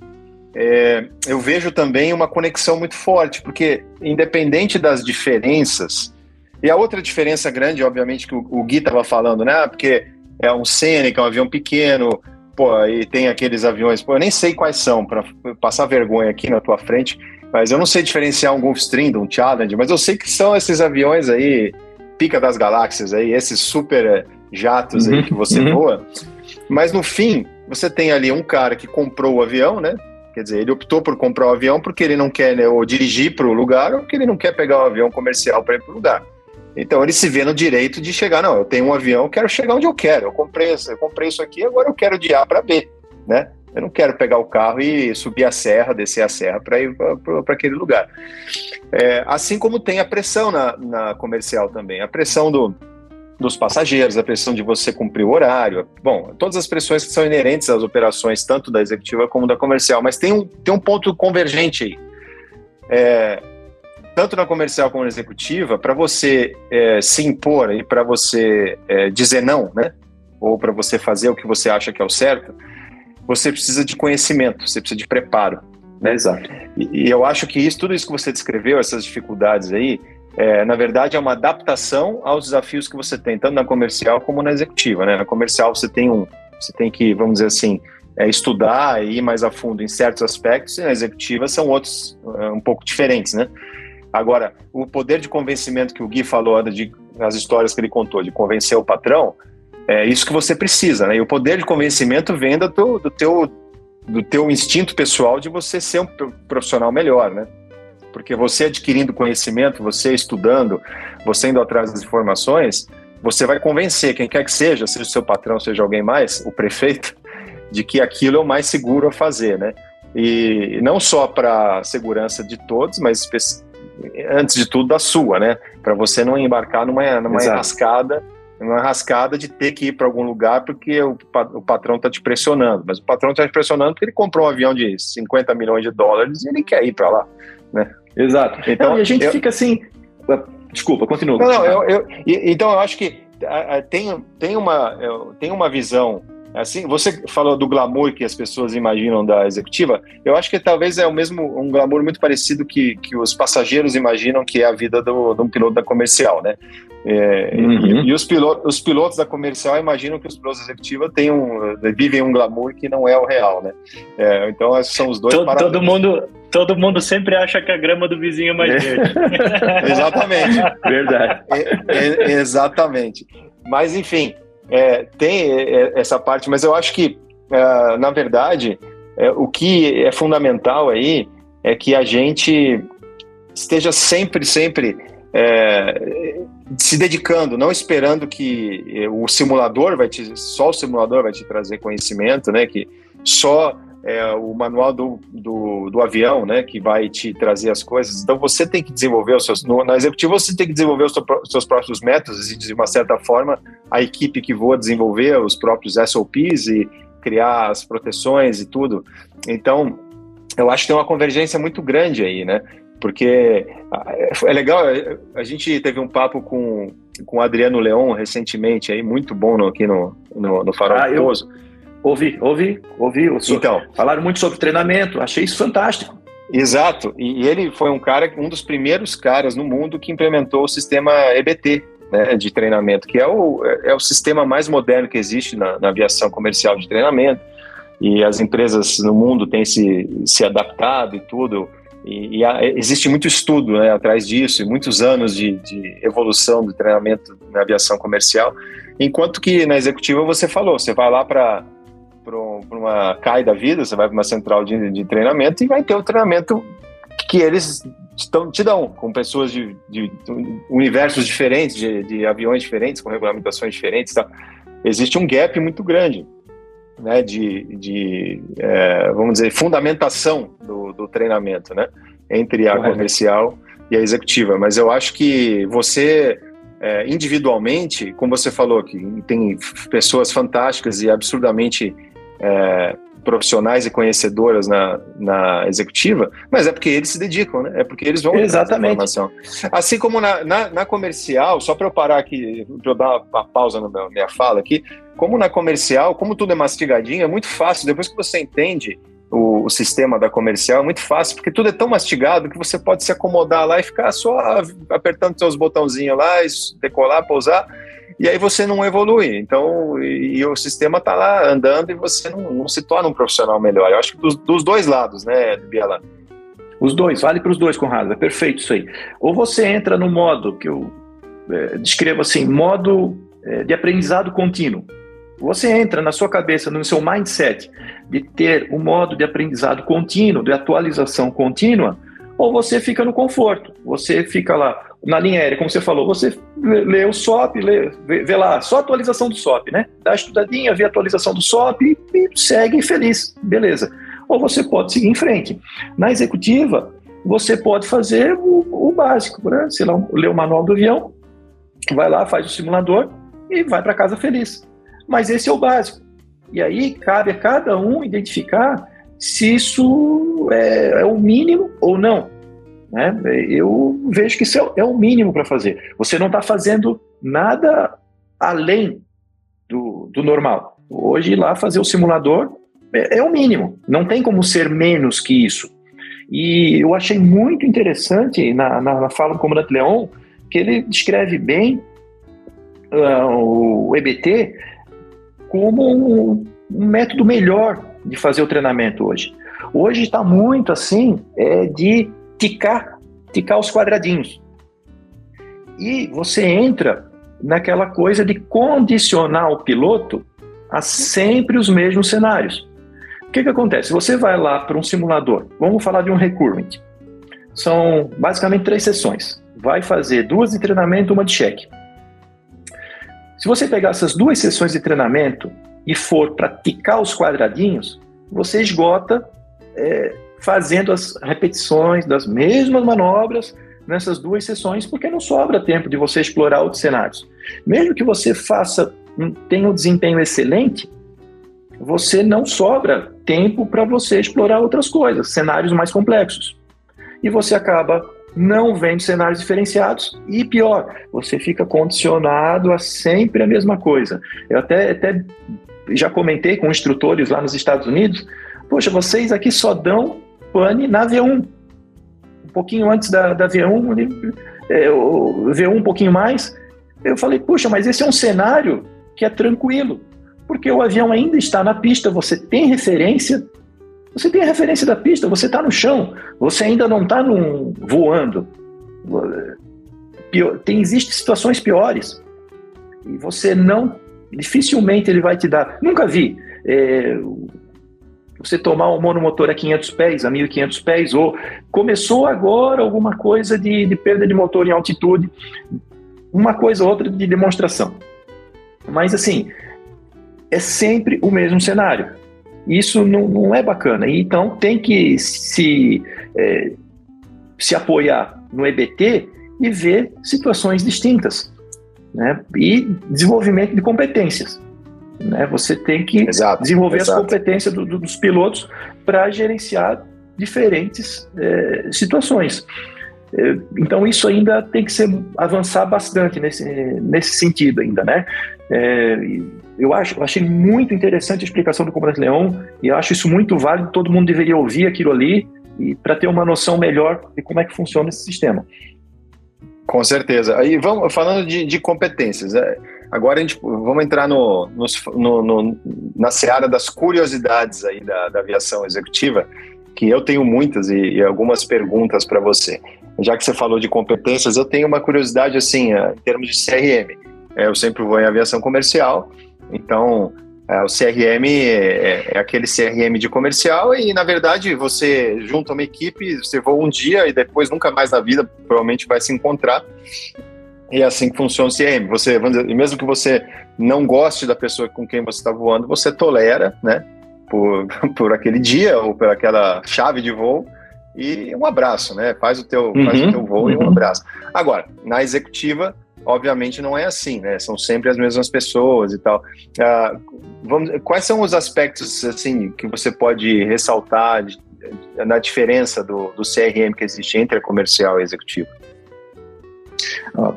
é, eu vejo também uma conexão muito forte, porque independente das diferenças, e a outra diferença grande, obviamente, que o, o Gui estava falando, né, porque é um Sêneca, um avião pequeno, pô, e tem aqueles aviões, pô, eu nem sei quais são, para passar vergonha aqui na tua frente, mas eu não sei diferenciar um Gulfstream de um Challenger, mas eu sei que são esses aviões aí, pica das galáxias aí, esses super jatos aí, uhum, que você uhum. voa. Mas no fim, você tem ali um cara que comprou o avião, né? Quer dizer, ele optou por comprar o avião porque ele não quer, né, ou dirigir para o lugar, ou porque ele não quer pegar o um avião comercial para ir para o lugar. Então ele se vê no direito de chegar, não, eu tenho um avião, eu quero chegar onde eu quero, eu comprei, eu comprei isso aqui, agora eu quero de A para B, né? Eu não quero pegar o carro e subir a serra, descer a serra para ir para aquele lugar. É, assim como tem a pressão na, na comercial também, a pressão do, dos passageiros, a pressão de você cumprir o horário, bom, todas as pressões que são inerentes às operações, tanto da executiva como da comercial, mas tem um, tem um ponto convergente aí. É, tanto na comercial como na executiva, para você é, se impor e para você é, dizer não, né? Ou para você fazer o que você acha que é o certo, você precisa de conhecimento, você precisa de preparo, né? Exato. E, e eu acho que isso, tudo isso que você descreveu, essas dificuldades aí, é, na verdade é uma adaptação aos desafios que você tem, tanto na comercial como na executiva, né? Na comercial você tem um, você tem que, vamos dizer assim, é, estudar e ir mais a fundo em certos aspectos, e na executiva são outros é, um pouco diferentes, né? Agora, o poder de convencimento que o Gui falou, de, as histórias que ele contou, de convencer o patrão, é isso que você precisa, né? E o poder de convencimento vem do teu, do teu do teu instinto pessoal de você ser um profissional melhor, né? Porque você adquirindo conhecimento, você estudando, você indo atrás das informações, você vai convencer quem quer que seja, seja o seu patrão, seja alguém mais, o prefeito, de que aquilo é o mais seguro a fazer, né? E não só para a segurança de todos, mas antes de tudo da sua, né? Para você não embarcar numa, numa enrascada, numa enrascada de ter que ir para algum lugar porque o, o patrão está te pressionando. Mas o patrão está te pressionando porque ele comprou um avião de cinquenta milhões de dólares e ele quer ir para lá, né? Exato. Então, não, e a gente eu... fica assim... Desculpa, continua. Não, não, eu, eu... Então, eu acho que tem, tem, uma, tem uma visão... Assim, você falou do glamour que as pessoas imaginam da executiva, eu acho que talvez é o mesmo, um glamour muito parecido que, que os passageiros imaginam que é a vida do, de um piloto da comercial, né? É, uhum. E, e os, piloto, os pilotos da comercial imaginam que os pilotos da executiva têm um, vivem um glamour que não é o real, né? É, então são os dois todo, todo mundo Todo mundo sempre acha que a grama do vizinho é mais verde. Exatamente. Verdade. É, é, exatamente. Mas enfim... É, tem essa parte, mas eu acho que, uh, na verdade, é, o que é fundamental aí é que a gente esteja sempre, sempre é, se dedicando, não esperando que o simulador vai te, só o simulador vai te trazer conhecimento, né, que só é, o manual do, do, do avião, né, que vai te trazer as coisas. Então você tem que desenvolver os seus, no, na executiva você tem que desenvolver os seus próprios métodos e de uma certa forma a equipe que voa desenvolver os próprios S O Ps e criar as proteções e tudo. Então eu acho que tem uma convergência muito grande aí, né, porque é legal, a gente teve um papo com, com o Adriano Leon recentemente aí, muito bom no, aqui no, no, no Farol ah, Pouso. Ouvi, ouvi, ouvi. ouvi. Então, falaram muito sobre treinamento, achei isso fantástico. Exato, e ele foi um cara, um dos primeiros caras no mundo que implementou o sistema E B T, né, de treinamento, que é o, é o sistema mais moderno que existe na, na aviação comercial de treinamento, e as empresas no mundo têm se, se adaptado e tudo, e, e há, existe muito estudo, né, atrás disso, e muitos anos de, de evolução do treinamento na aviação comercial, enquanto que na executiva você falou, você vai lá para... para uma C A I da vida, você vai para uma central de, de treinamento e vai ter o treinamento que eles estão, te dão, com pessoas de, de, de universos diferentes, de, de aviões diferentes, com regulamentações diferentes, tá? Existe um gap muito grande, né, de, de é, vamos dizer, fundamentação do, do treinamento, né, entre a Correto. comercial e a executiva. Mas eu acho que você... É, individualmente, como você falou, que tem pessoas fantásticas e absurdamente é, profissionais e conhecedoras na, na executiva, mas é porque eles se dedicam, né? É porque eles vão Exatamente. Informação. Assim como na, na, na comercial, só para eu parar aqui, para eu dar uma pausa na minha fala aqui, como na comercial, como tudo é mastigadinho, é muito fácil, depois que você entende o, o sistema da comercial, é muito fácil, porque tudo é tão mastigado que você pode se acomodar lá e ficar só apertando seus botãozinhos lá, decolar, pousar, e aí você não evolui. Então, e, e o sistema está lá andando e você não, não se torna um profissional melhor. Eu acho que dos, dos dois lados, né, Biela? Os dois, vale para os dois, Conrado, é perfeito isso aí. Ou você entra no modo que eu é, descrevo assim, modo é, de aprendizado contínuo. Você entra na sua cabeça, no seu mindset, de ter um modo de aprendizado contínuo, de atualização contínua, ou você fica no conforto, você fica lá, na linha aérea, como você falou, você lê o S O P, lê, vê, vê lá, só atualização do S O P, né? Dá estudadinha, vê a atualização do S O P e, e segue feliz, beleza. Ou você pode seguir em frente. Na executiva, você pode fazer o, o básico, né? Sei lá, lê o manual do avião, vai lá, faz o simulador e vai para casa feliz. Mas esse é o básico. E aí cabe a cada um identificar se isso é, é o mínimo ou não, né? Eu vejo que isso é, é o mínimo para fazer. Você não está fazendo nada além do, do normal. Hoje, ir lá fazer o simulador é, é o mínimo. Não tem como ser menos que isso. E eu achei muito interessante na, na, na fala do comandante Leon, que ele descreve bem uh, o E B T como um, um método melhor de fazer o treinamento hoje. Hoje está muito assim, é de ticar, ticar os quadradinhos. E você entra naquela coisa de condicionar o piloto a sempre os mesmos cenários. O que que acontece? Você vai lá para um simulador, vamos falar de um recurrent. São basicamente três sessões. Vai fazer duas de treinamento e uma de check. Se você pegar essas duas sessões de treinamento e for praticar os quadradinhos, você esgota é, fazendo as repetições das mesmas manobras nessas duas sessões, porque não sobra tempo de você explorar outros cenários. Mesmo que você faça, tenha um desempenho excelente, você não sobra tempo para você explorar outras coisas, cenários mais complexos. E você acaba não vendo cenários diferenciados e, pior, você fica condicionado a sempre a mesma coisa. Eu até, até já comentei com instrutores lá nos Estados Unidos, poxa, vocês aqui só dão pane na V um. Um pouquinho antes da, da V um, V um um pouquinho mais, eu falei, puxa, mas esse é um cenário que é tranquilo, porque o avião ainda está na pista, você tem referência, você tem a referência da pista, você está no chão, você ainda não está voando. Pior, tem, existem situações piores, e você não, dificilmente ele vai te dar, nunca vi, é, você tomar um monomotor a quinhentos pés, a mil e quinhentos pés, ou começou agora alguma coisa de, de perda de motor em altitude, uma coisa ou outra de demonstração. Mas assim, é sempre o mesmo cenário. Isso não, não é bacana. Então tem que se, é, se apoiar no E B T e ver situações distintas, né? E desenvolvimento de competências. Né? Você tem que exato, desenvolver exato. as competências do, do, dos pilotos para gerenciar diferentes é, situações. É, então isso ainda tem que ser, avançar bastante nesse, nesse sentido ainda, né? É, eu, acho, eu achei muito interessante a explicação do Comandante Leon e eu acho isso muito válido, todo mundo deveria ouvir aquilo ali para ter uma noção melhor de como é que funciona esse sistema. Com certeza. Aí vamos falando de, de competências, né? Agora a gente, vamos entrar no, no, no, na seara das curiosidades aí da, da aviação executiva, que eu tenho muitas e, e algumas perguntas para você. Já que você falou de competências, eu tenho uma curiosidade assim, em termos de C R M. Eu sempre vou em aviação comercial, então o C R M é, é aquele C R M de comercial e, na verdade, você junta uma equipe, você voa um dia e depois nunca mais na vida provavelmente vai se encontrar. E é assim que funciona o C R M. Você, vamos dizer, mesmo que você não goste da pessoa com quem você está voando, você tolera, né, por, por aquele dia ou por aquela chave de voo e um abraço, né? Faz o teu, uhum, faz o teu voo uhum. e um abraço. Agora, na executiva, obviamente não é assim, né? São sempre as mesmas pessoas e tal. Ah, vamos, quais são os aspectos assim que você pode ressaltar de, de, na diferença do, do C R M que existe entre a comercial e a executiva?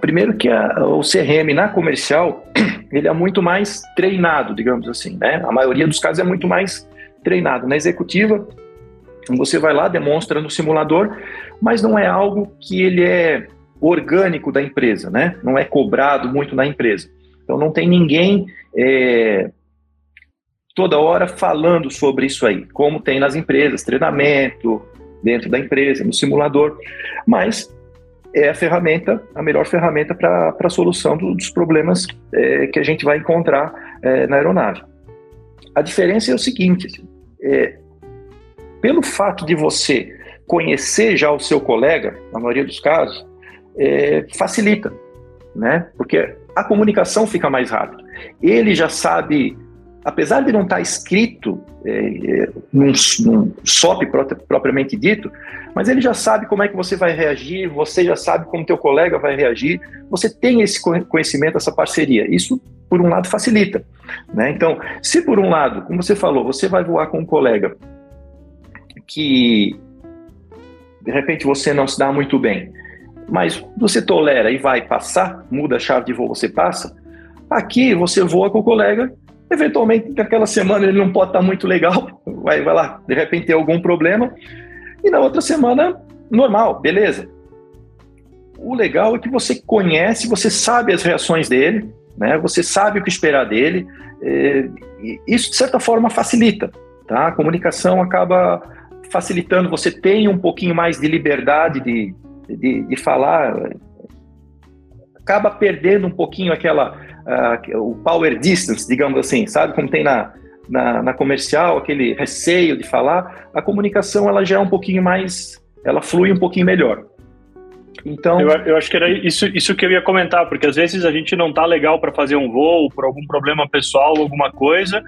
Primeiro que a, o C R M na comercial, ele é muito mais treinado, digamos assim, né? A maioria dos casos é muito mais treinado. Na executiva, você vai lá, demonstra no simulador, mas não é algo que ele é orgânico da empresa, né? Não é cobrado muito na empresa. Então não tem ninguém é, toda hora falando sobre isso aí, como tem nas empresas, treinamento dentro da empresa, no simulador, mas é a ferramenta, a melhor ferramenta para a solução do, dos problemas é, que a gente vai encontrar é, na aeronave. A diferença é o seguinte, é, pelo fato de você conhecer já o seu colega, na maioria dos casos, é, facilita, né? Porque a comunicação fica mais rápida. Ele já sabe, apesar de não estar escrito é, num, num S O P propriamente dito, mas ele já sabe como é que você vai reagir, você já sabe como teu colega vai reagir, você tem esse conhecimento, essa parceria. Isso, por um lado, facilita, né? Então, se por um lado, como você falou, você vai voar com um colega que, de repente, você não se dá muito bem, mas você tolera e vai passar, muda a chave de voo, você passa, aqui você voa com o colega, eventualmente naquela semana ele não pode estar muito legal, vai, vai lá, de repente tem algum problema, e na outra semana, normal, beleza. O legal é que você conhece, você sabe as reações dele, né? Você sabe o que esperar dele, é, e isso de certa forma facilita, tá? A comunicação acaba facilitando, você tem um pouquinho mais de liberdade de, de, de falar, acaba perdendo um pouquinho aquela... Uh, o power distance, digamos assim, sabe como tem na, na, na comercial, aquele receio de falar, a comunicação ela já é um pouquinho mais, ela flui um pouquinho melhor. Então, eu, eu acho que era isso, isso que eu ia comentar, porque às vezes a gente não tá legal para fazer um voo por algum problema pessoal, alguma coisa,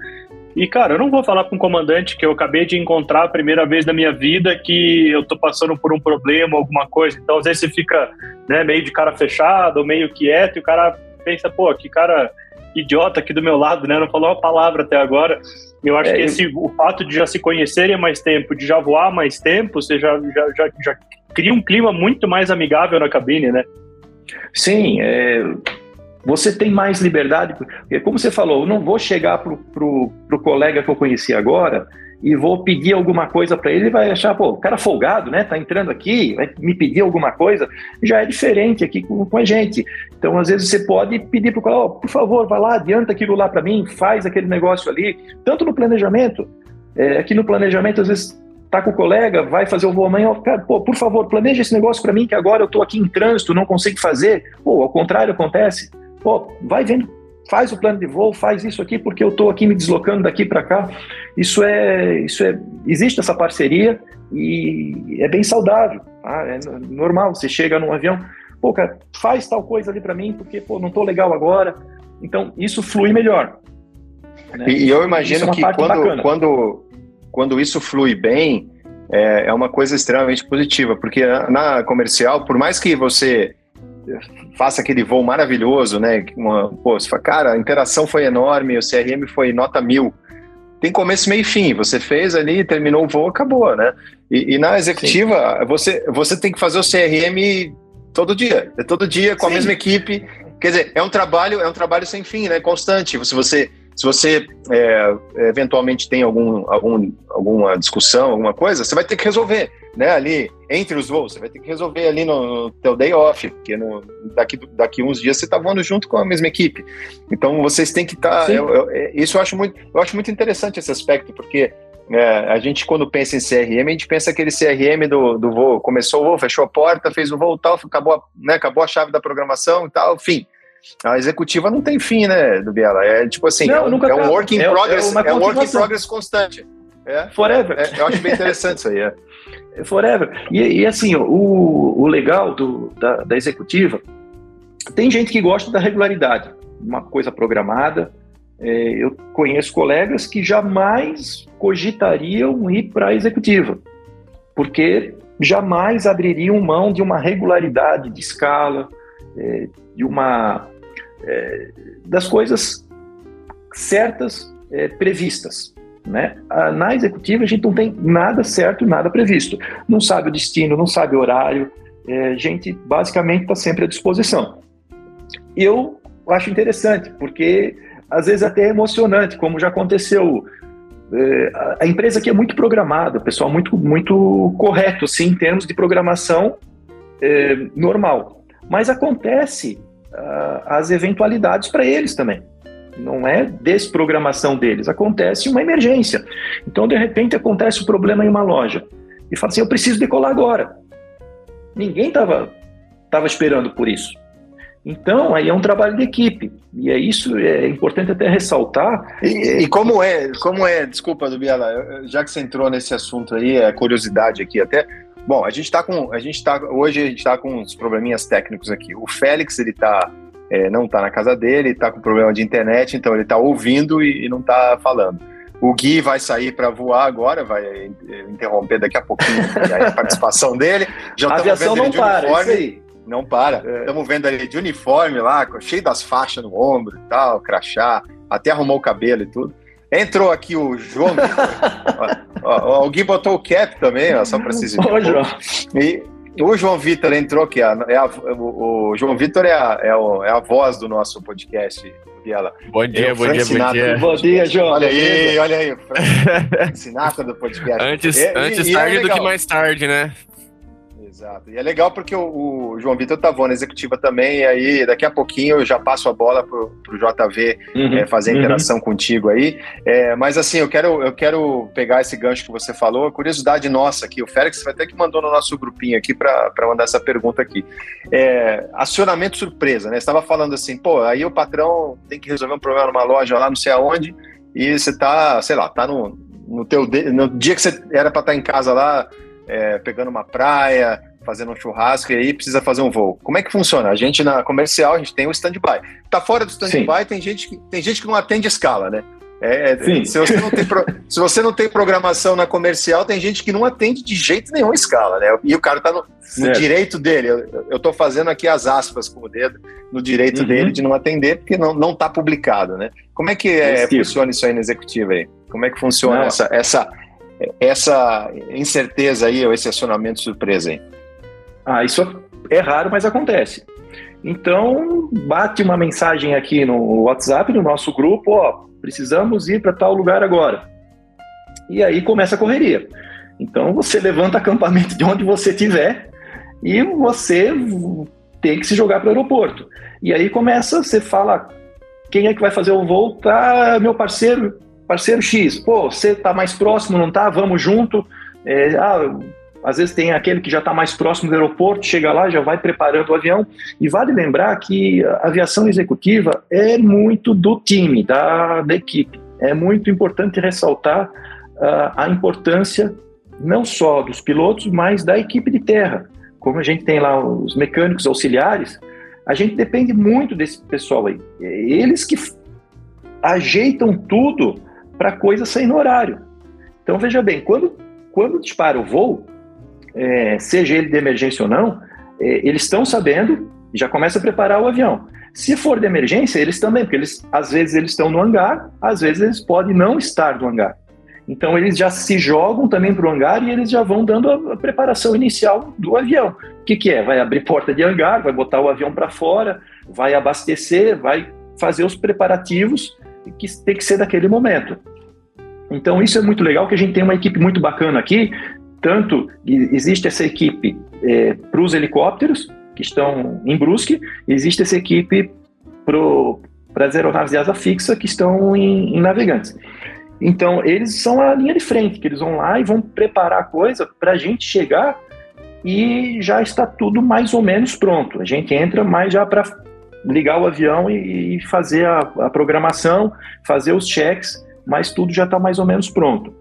e cara, eu não vou falar para um comandante que eu acabei de encontrar a primeira vez na minha vida que eu tô passando por um problema, alguma coisa. Então às vezes você fica, né, meio de cara fechado, meio quieto, e o cara pensa, pô, que cara idiota aqui do meu lado, né, não falou uma palavra até agora. Eu acho é, que esse, o fato de já se conhecerem há mais tempo, de já voar há mais tempo, você já, já, já, já cria um clima muito mais amigável na cabine, né? Sim, é, você tem mais liberdade, porque como você falou, eu não vou chegar pro, pro, pro colega que eu conheci agora e vou pedir alguma coisa para ele, ele vai achar, pô, o cara folgado, né, tá entrando aqui, vai me pedir alguma coisa, já é diferente aqui com, com a gente. Então, às vezes, você pode pedir pro colega, oh, por favor, vai lá, adianta aquilo lá para mim, faz aquele negócio ali, tanto no planejamento, é, aqui no planejamento, às vezes, tá com o colega, vai fazer o voo amanhã, oh, cara, pô, por favor, planeja esse negócio para mim, que agora eu tô aqui em trânsito, não consigo fazer, ou ao contrário, acontece, pô, vai vendo, faz o plano de voo, faz isso aqui, porque eu estou aqui me deslocando daqui para cá. Isso é, isso é, existe essa parceria e é bem saudável, tá? É normal, você chega num avião, pô, cara, faz tal coisa ali para mim, porque, pô, não estou legal agora. Então, isso flui melhor, né? E eu imagino que quando, quando, quando isso flui bem, é, é uma coisa extremamente positiva, porque na comercial, por mais que você faça aquele voo maravilhoso, né? Uma, pô, você fala, cara, a interação foi enorme, o C R M foi nota mil. Tem começo, meio e fim. Você fez ali, terminou o voo, acabou, né? E, e na executiva, sim, você, você tem que fazer o C R M todo dia. É todo dia, com sim, a mesma equipe. Quer dizer, é um trabalho, é um trabalho sem fim, né? Constante. Se você, se você é, eventualmente tem algum, algum, alguma discussão, alguma coisa, você vai ter que resolver, né, ali, entre os voos, você vai ter que resolver ali no, no teu day off, porque no, daqui, daqui uns dias você está voando junto com a mesma equipe. Então vocês têm que estar... Tá, isso eu acho, muito, eu acho muito interessante esse aspecto, porque é, a gente quando pensa em C R M, a gente pensa aquele C R M do, do voo, começou o voo, fechou a porta, fez o voo e tal, acabou a, né, acabou a chave da programação e tal, fim. A executiva não tem fim, né, Dubiela? É tipo assim, não, é, um, é um work in é, progress, é, é um work in progress constante. É, Forever. É, eu acho bem interessante isso aí, é. Forever. E, e assim, o, o legal do, da, da executiva, tem gente que gosta da regularidade, uma coisa programada. É, eu conheço colegas que jamais cogitariam ir para a executiva, porque jamais abririam mão de uma regularidade de escala, é, de uma, é, das coisas certas, é, previstas, né? Na executiva a gente não tem nada certo, nada previsto, não sabe o destino, não sabe o horário, é, a gente basicamente está sempre à disposição. Eu acho interessante, porque às vezes até é emocionante, como já aconteceu, é, a, a empresa aqui é muito programada, o pessoal muito, muito correto assim, em termos de programação, é, normal, mas acontece uh, as eventualidades para eles também. Não é desprogramação deles, acontece uma emergência. Então, de repente, acontece um problema em uma loja. E fala assim, eu preciso decolar agora. Ninguém estava estava esperando por isso. Então, aí é um trabalho de equipe. E é isso, é importante até ressaltar. E, e como é, como é, desculpa, Dubiela, já que você entrou nesse assunto aí, a curiosidade aqui até... Bom, a gente está com, a gente tá, hoje a gente está com uns probleminhas técnicos aqui. O Félix, ele está... É, não está na casa dele, está com problema de internet, então ele está ouvindo e, e não está falando. O Gui vai sair para voar agora, vai interromper daqui a pouquinho a participação dele. Já a aviação não para, uniforme, é isso aí. Não para. Estamos é. vendo ele de uniforme lá, cheio das faixas no ombro e tal, crachá, até arrumou o cabelo e tudo. Entrou aqui o João. ó, ó, o Gui botou o cap também, ó, só para vocês verem. Ô, João. E... O João Vitor entrou, que é, a, é a, o, o João Vitor é a, é, a, é a voz do nosso podcast, Dubiela. Bom dia, eu, bom dia, Sinatra, bom dia. Bom dia, João. Olha aí, olha aí, o Frank Sinatra do podcast. Antes, é, antes e, tarde é do que mais tarde, né? Exato. E é legal porque o, o João Vitor tá voando na executiva também, e aí daqui a pouquinho eu já passo a bola pro, pro J V uhum, é, fazer a interação uhum. contigo aí. É, mas assim, eu quero, eu quero pegar esse gancho que você falou, curiosidade nossa aqui, o Félix vai até que mandou no nosso grupinho aqui para mandar essa pergunta aqui. É, acionamento surpresa, né? Você estava falando assim, pô, aí o patrão tem que resolver um problema numa loja lá, não sei aonde, e você tá, sei lá, tá no, no teu de... no dia que você era para estar em casa lá, é, pegando uma praia, fazendo um churrasco, e aí precisa fazer um voo. Como é que funciona? A gente, na comercial, a gente tem o stand-by. Tá fora do stand-by, tem gente, que, tem gente que não atende escala, né? É, se, você não tem pro... se você não tem programação na comercial, tem gente que não atende de jeito nenhum escala, né? E o cara tá no, no direito dele. Eu, eu tô fazendo aqui as aspas com o dedo, no direito uhum. dele de não atender, porque não, não tá publicado, né? Como é que é, funciona isso aí na executiva aí? Como é que funciona essa, essa, essa incerteza aí, ou esse acionamento surpresa aí? Ah, isso é raro, mas acontece. Então, bate uma mensagem aqui no WhatsApp, no nosso grupo, ó, precisamos ir para tal lugar agora. E aí começa a correria. Então, você levanta acampamento de onde você estiver e você tem que se jogar para o aeroporto. E aí começa, você fala, quem é que vai fazer o voo? Tá, meu parceiro, parceiro X. Pô, você tá mais próximo, não tá? Vamos junto. É, ah... Às vezes tem aquele que já está mais próximo do aeroporto, chega lá, já vai preparando o avião. E vale lembrar que a aviação executiva é muito do time, da, da equipe. É muito importante ressaltar uh, a importância não só dos pilotos, mas da equipe de terra. Como a gente tem lá os mecânicos auxiliares, a gente depende muito desse pessoal aí. Eles que ajeitam tudo para a coisa sair no horário. Então, veja bem, quando, quando dispara o voo, É, seja ele de emergência ou não, é, eles estão sabendo e já começam a preparar o avião. Se for de emergência, eles também, porque eles, às vezes eles estão no hangar, às vezes eles podem não estar no hangar. Então eles já se jogam também para o hangar e eles já vão dando a, a preparação inicial do avião. O que que é? Vai abrir porta de hangar, vai botar o avião para fora, vai abastecer, vai fazer os preparativos que tem que ser daquele momento. Então isso é muito legal, que a gente tem uma equipe muito bacana aqui. Tanto existe essa equipe é, para os helicópteros, que estão em Brusque, existe essa equipe para as aeronaves de asa fixa, que estão em, em Navegantes. Então, eles são a linha de frente, que eles vão lá e vão preparar a coisa para a gente chegar e já está tudo mais ou menos pronto. A gente entra mais já para ligar o avião e, e fazer a, a programação, fazer os checks, mas tudo já está mais ou menos pronto.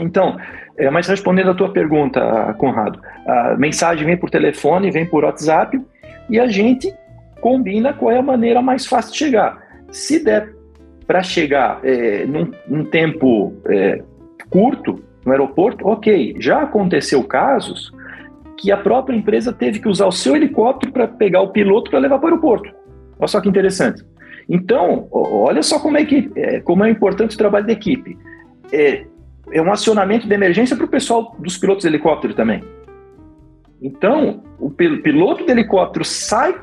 Então, é, mas respondendo a tua pergunta, Conrado, a mensagem vem por telefone, vem por WhatsApp e a gente combina qual é a maneira mais fácil de chegar. Se der para chegar é, num, num tempo é, curto no aeroporto, ok, já aconteceu casos que a própria empresa teve que usar o seu helicóptero para pegar o piloto para levar para o aeroporto. Olha só que interessante. Então, olha só como é, que, é, como é importante o trabalho da equipe. É, É um acionamento de emergência para o pessoal dos pilotos de helicóptero também. Então, o piloto de helicóptero sai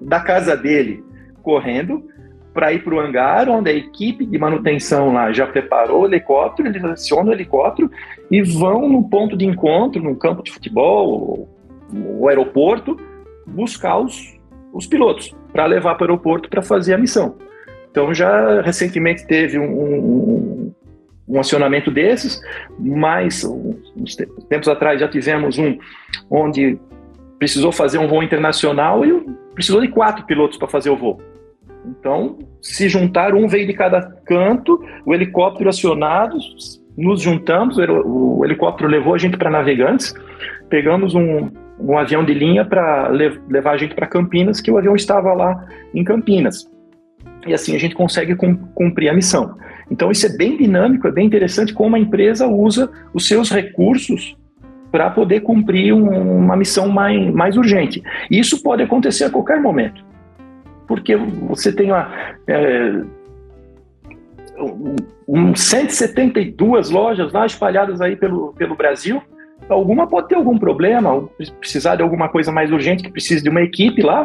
da casa dele correndo para ir para o hangar, onde a equipe de manutenção lá já preparou o helicóptero, eles acionam o helicóptero e vão no ponto de encontro, no campo de futebol, no aeroporto, buscar os, os pilotos para levar para o aeroporto para fazer a missão. Então, já recentemente teve um... um um acionamento desses, mas uns tempos atrás já tivemos um onde precisou fazer um voo internacional e precisou de quatro pilotos para fazer o voo. Então, se juntar, um veio de cada canto, o helicóptero acionado, nos juntamos, o helicóptero levou a gente para Navegantes, pegamos um, um avião de linha para levar a gente para Campinas, que o avião estava lá em Campinas. E assim a gente consegue cumprir a missão. Então isso é bem dinâmico, é bem interessante como a empresa usa os seus recursos para poder cumprir um, uma missão mais, mais urgente. E isso pode acontecer a qualquer momento, porque você tem lá é, um cento e setenta e duas lojas lá espalhadas aí pelo, pelo Brasil, alguma pode ter algum problema, precisar de alguma coisa mais urgente, que precise de uma equipe lá,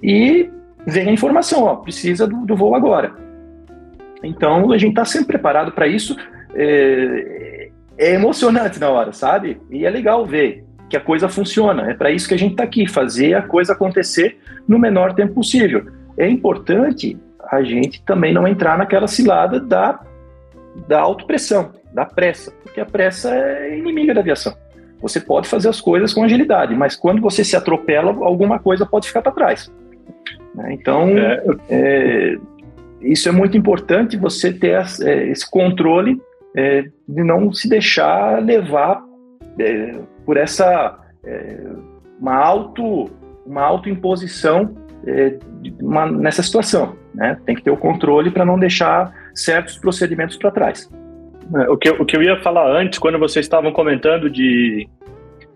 e vem a informação, ó, precisa do, do voo agora. Então, a gente está sempre preparado para isso. É, é emocionante na hora, sabe? E é legal ver que a coisa funciona. É para isso que a gente está aqui, fazer a coisa acontecer no menor tempo possível. É importante a gente também não entrar naquela cilada da, da autopressão, da pressa, porque a pressa é inimiga da aviação. Você pode fazer as coisas com agilidade, mas quando você se atropela, alguma coisa pode ficar para trás. Então, é, é, isso é muito importante, você ter esse controle é, de não se deixar levar é, por essa é, uma auto, uma autoimposição é, uma, nessa situação, né? Tem que ter o controle para não deixar certos procedimentos para trás. O que, eu, o que eu ia falar antes, quando vocês estavam comentando de...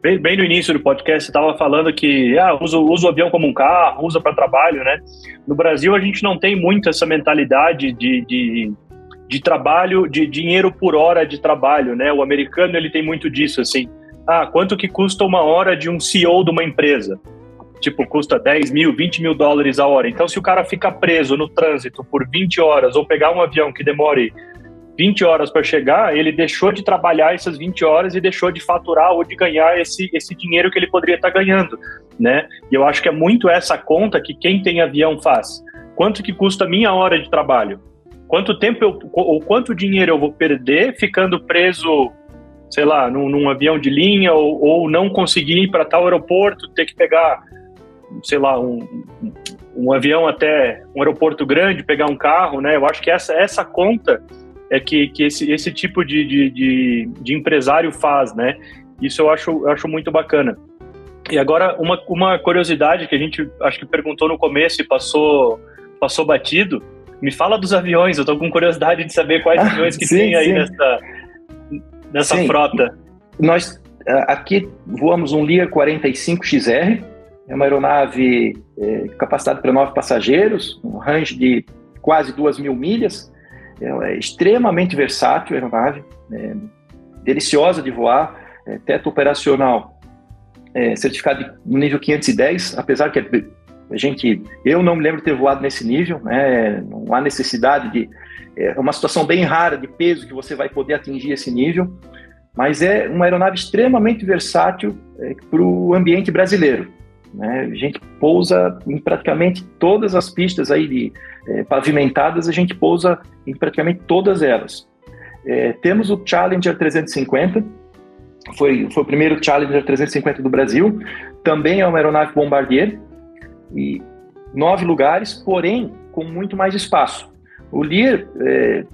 Bem, bem no início do podcast, você estava falando que ah, usa, usa o avião como um carro, usa para trabalho, né? No Brasil, a gente não tem muito essa mentalidade de, de, de trabalho, de dinheiro por hora de trabalho, né? O americano, ele tem muito disso, assim. Ah, quanto que custa uma hora de um C E O de uma empresa? Tipo, custa dez mil, vinte mil dólares a hora. Então, se o cara fica preso no trânsito por vinte horas, ou pegar um avião que demore vinte horas para chegar, ele deixou de trabalhar essas vinte horas e deixou de faturar ou de ganhar esse, esse dinheiro que ele poderia estar tá ganhando, né? E eu acho que é muito essa conta que quem tem avião faz. Quanto que custa a minha hora de trabalho? Quanto tempo eu, ou quanto dinheiro eu vou perder ficando preso, sei lá, num, num avião de linha ou, ou não conseguir ir para tal aeroporto, ter que pegar, sei lá, um... um um avião até um aeroporto grande, pegar um carro, né? Eu acho que essa, essa conta é que, que esse, esse tipo de, de, de, de empresário faz, né? Isso eu acho, eu acho muito bacana. E agora, uma, uma curiosidade que a gente, acho que perguntou no começo e passou, passou batido, me fala dos aviões, eu tô com curiosidade de saber quais ah, aviões que sim, tem aí sim. nessa, nessa sim. frota. Nós aqui voamos um Lear quarenta e cinco X R, é uma aeronave é, capacitada para nove passageiros, um range de quase duas mil milhas. Ela é extremamente versátil, a aeronave, é, deliciosa de voar, é, teto operacional, é, certificado de nível quinhentos e dez, apesar que a gente, eu não me lembro de ter voado nesse nível, né, não há necessidade de... É uma situação bem rara de peso que você vai poder atingir esse nível, mas é uma aeronave extremamente versátil é, para o ambiente brasileiro. Né? A gente pousa em praticamente todas as pistas aí de, eh, pavimentadas, a gente pousa em praticamente todas elas. Eh, temos o Challenger trezentos e cinquenta, foi, foi o primeiro Challenger trezentos e cinquenta do Brasil, também é uma aeronave Bombardier, e nove lugares, porém com muito mais espaço. O Lear, eh,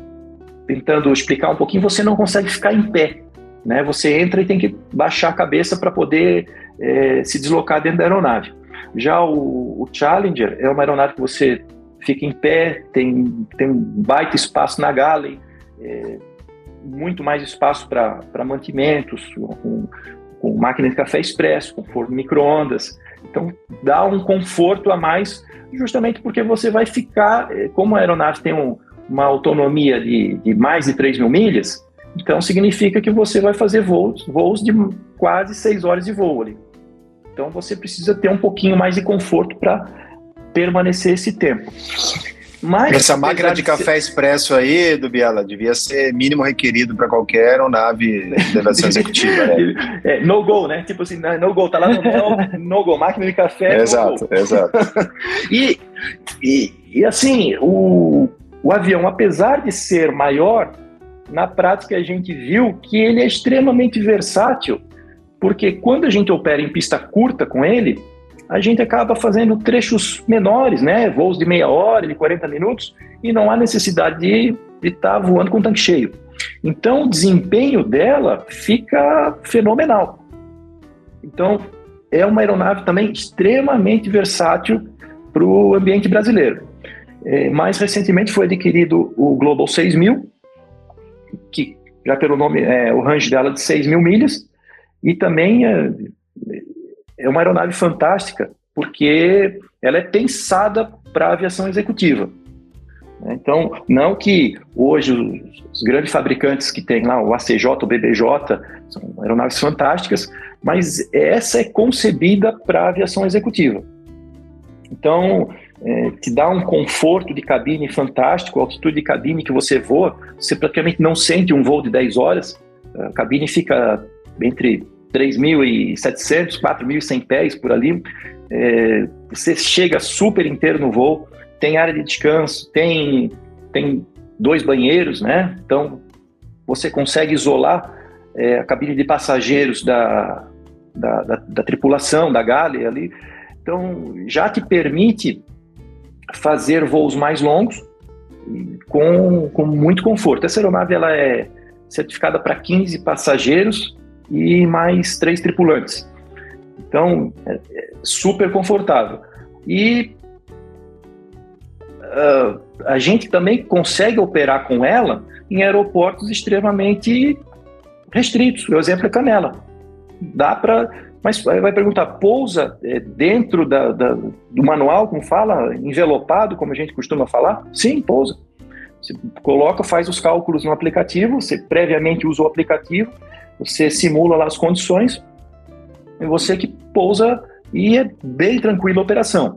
tentando explicar um pouquinho, você não consegue ficar em pé, né? Você entra e tem que baixar a cabeça para poder... É, se deslocar dentro da aeronave. Já o, o Challenger é uma aeronave que você fica em pé, tem, tem um baita espaço na galley, é, muito mais espaço para mantimentos, com, com máquina de café expresso, com forno micro-ondas. Então dá um conforto a mais, justamente porque você vai ficar, como a aeronave tem um, uma autonomia de, de mais de três mil milhas, então significa que você vai fazer voos, voos de quase seis horas de voo ali. Então você precisa ter um pouquinho mais de conforto para permanecer esse tempo. Mas, essa máquina de café ser... expresso aí, Dubiela, devia ser mínimo requerido para qualquer aeronave de aviação executiva. Né? É, no go, né? Tipo assim, no go, tá lá no no, no go, máquina de café. É exato, go. Exato. E, e, e assim, o, o avião, apesar de ser maior, na prática a gente viu que ele é extremamente versátil, porque quando a gente opera em pista curta com ele, a gente acaba fazendo trechos menores, né? Voos de meia hora, de quarenta minutos, e não há necessidade de estar tá voando com o tanque cheio. Então o desempenho dela fica fenomenal. Então é uma aeronave também extremamente versátil para o ambiente brasileiro. É, mais recentemente foi adquirido o Global seis mil, que já pelo nome, é, o range dela é de seis mil milhas, e também é, é uma aeronave fantástica, porque ela é pensada para a aviação executiva. Então, não que hoje os, os grandes fabricantes que tem lá, o A C J, o B B J, são aeronaves fantásticas, mas essa é concebida para a aviação executiva. Então, é, te dá um conforto de cabine fantástico, a altitude de cabine que você voa, você praticamente não sente um voo de dez horas, a cabine fica entre três mil e setecentos, quatro mil e cem pés por ali, é, você chega super inteiro no voo, tem área de descanso, tem, tem dois banheiros, né? Então você consegue isolar é, a cabine de passageiros da, da, da, da tripulação, da galley ali, então já te permite fazer voos mais longos com, com muito conforto. Essa aeronave ela é certificada para quinze passageiros e mais três tripulantes. Então, é super confortável. E uh, a gente também consegue operar com ela em aeroportos extremamente restritos. O exemplo é Canela. Dá para... Mas vai perguntar, pousa dentro da, da, do manual, como fala, envelopado, como a gente costuma falar? Sim, pousa. Você coloca, faz os cálculos no aplicativo, você previamente usa o aplicativo, você simula lá as condições, e você que pousa e é bem tranquila a operação.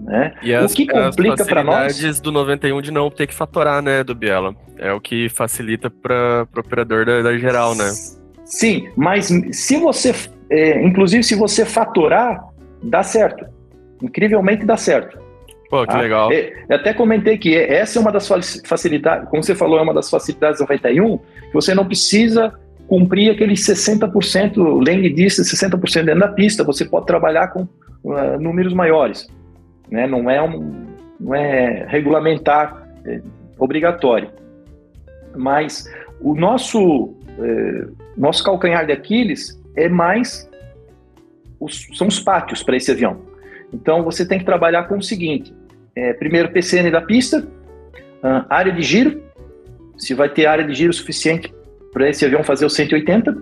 Né? E as, o que complica para nós... as facilidades do noventa e um de não ter que fatorar, né, Dubiela? É o que facilita para o operador da, da geral, né? Sim, mas se você... É, inclusive, se você fatorar, dá certo. Incrivelmente dá certo. Pô, que ah, legal. É, eu até comentei que essa é uma das facilidades, como você falou, é uma das facilidades do noventa e um, que você não precisa cumprir aqueles sessenta por cento, lane distance, sessenta por cento dentro da pista, você pode trabalhar com uh, números maiores. Né? Não, é um, não é regulamentar, é obrigatório. Mas o nosso, eh, nosso calcanhar de Aquiles é mais, os, são os pátios para esse avião. Então você tem que trabalhar com o seguinte, é, primeiro P C N da pista, uh, área de giro, se vai ter área de giro suficiente para esse avião fazer o cento e oitenta,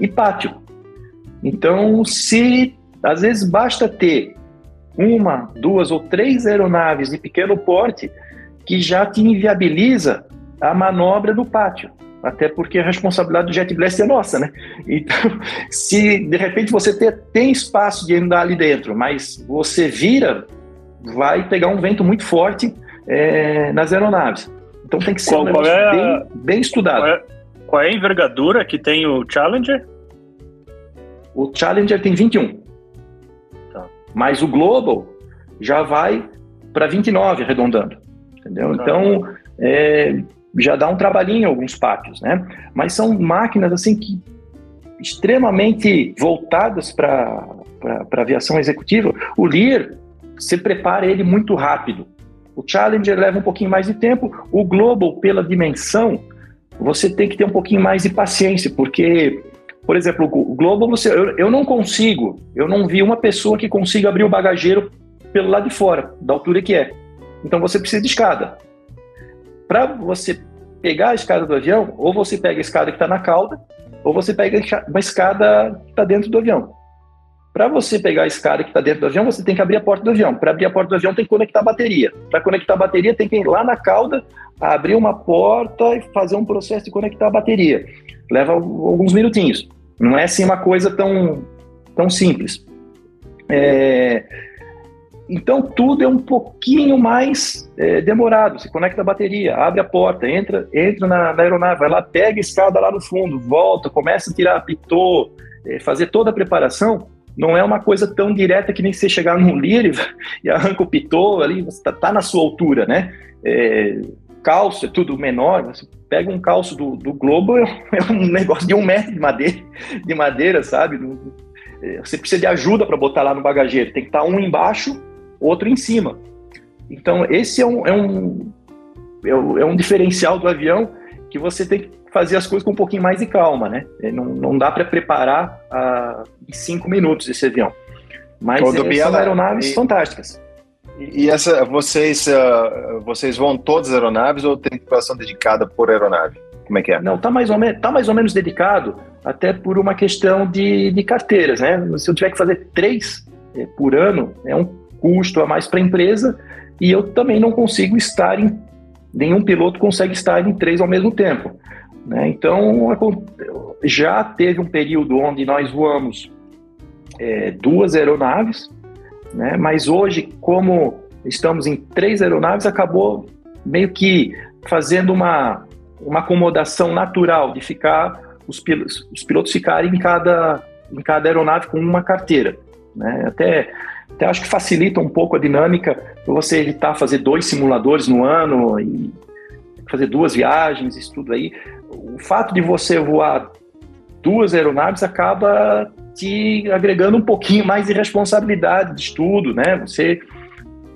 e pátio. Então, se às vezes basta ter uma, duas ou três aeronaves de pequeno porte que já te inviabiliza a manobra do pátio. Até porque a responsabilidade do Jet Blast é nossa, né? Então, se de repente você ter, tem espaço de andar ali dentro, mas você vira, vai pegar um vento muito forte é, nas aeronaves. Então tem que ser qual, um qual é bem, a, bem estudado. Qual é, qual é a envergadura que tem o Challenger? O Challenger tem vinte e um. Tá. Mas o Global já vai para vinte e nove, arredondando. Entendeu? Tá. Então... É, já dá um trabalhinho em alguns pátios, né? Mas são máquinas assim que extremamente voltadas para para aviação executiva. O Lear, você prepara ele muito rápido. O Challenger leva um pouquinho mais de tempo. O Global, pela dimensão, você tem que ter um pouquinho mais de paciência, porque, por exemplo, o Global, você, eu, eu não consigo, eu não vi uma pessoa que consiga abrir o bagageiro pelo lado de fora, da altura que é. Então você precisa de escada. Para você pegar a escada do avião, ou você pega a escada que está na cauda, ou você pega uma escada que está dentro do avião. Para você pegar a escada que está dentro do avião, você tem que abrir a porta do avião. Para abrir a porta do avião, tem que conectar a bateria. Para conectar a bateria, tem que ir lá na cauda, abrir uma porta e fazer um processo de conectar a bateria. Leva alguns minutinhos. Não é assim uma coisa tão, tão simples. É... Então, tudo é um pouquinho mais é, demorado. Você conecta a bateria, abre a porta, entra, entra na, na aeronave, vai lá, pega a escada lá no fundo, volta, começa a tirar, apitou, é, fazer toda a preparação. Não é uma coisa tão direta que nem você chegar num Lear e arranca o pitô ali, você tá, tá na sua altura, né? É, calço é tudo menor, você pega um calço do, do Globo, é um negócio de um metro de madeira, de madeira, sabe? Você precisa de ajuda para botar lá no bagageiro, tem que estar um embaixo, outro em cima. Então esse é um, é, um, é, um, é um diferencial do avião, que você tem que fazer as coisas com um pouquinho mais de calma, né? Não, não dá para preparar ah, em cinco minutos esse avião. Mas é, Biela, são aeronaves e, fantásticas. E, e essa, vocês, uh, vocês vão todas as aeronaves ou tem tripulação dedicada por aeronave? Como é que é? Não, tá mais ou menos, tá mais ou menos dedicado, até por uma questão de, de carteiras, né? Se eu tiver que fazer três eh, por ano, é um custo a mais para a empresa, e eu também não consigo estar em... Nenhum piloto consegue estar em três ao mesmo tempo. Né? Então, já teve um período onde nós voamos é, duas aeronaves, né? Mas hoje, como estamos em três aeronaves, acabou meio que fazendo uma, uma acomodação natural de ficar os pilotos, os pilotos ficarem em cada, em cada aeronave com uma carteira. Né? Até... Até acho que facilita um pouco a dinâmica para você evitar fazer dois simuladores no ano e fazer duas viagens, isso tudo aí. O fato de você voar duas aeronaves acaba te agregando um pouquinho mais de responsabilidade de estudo, né? Você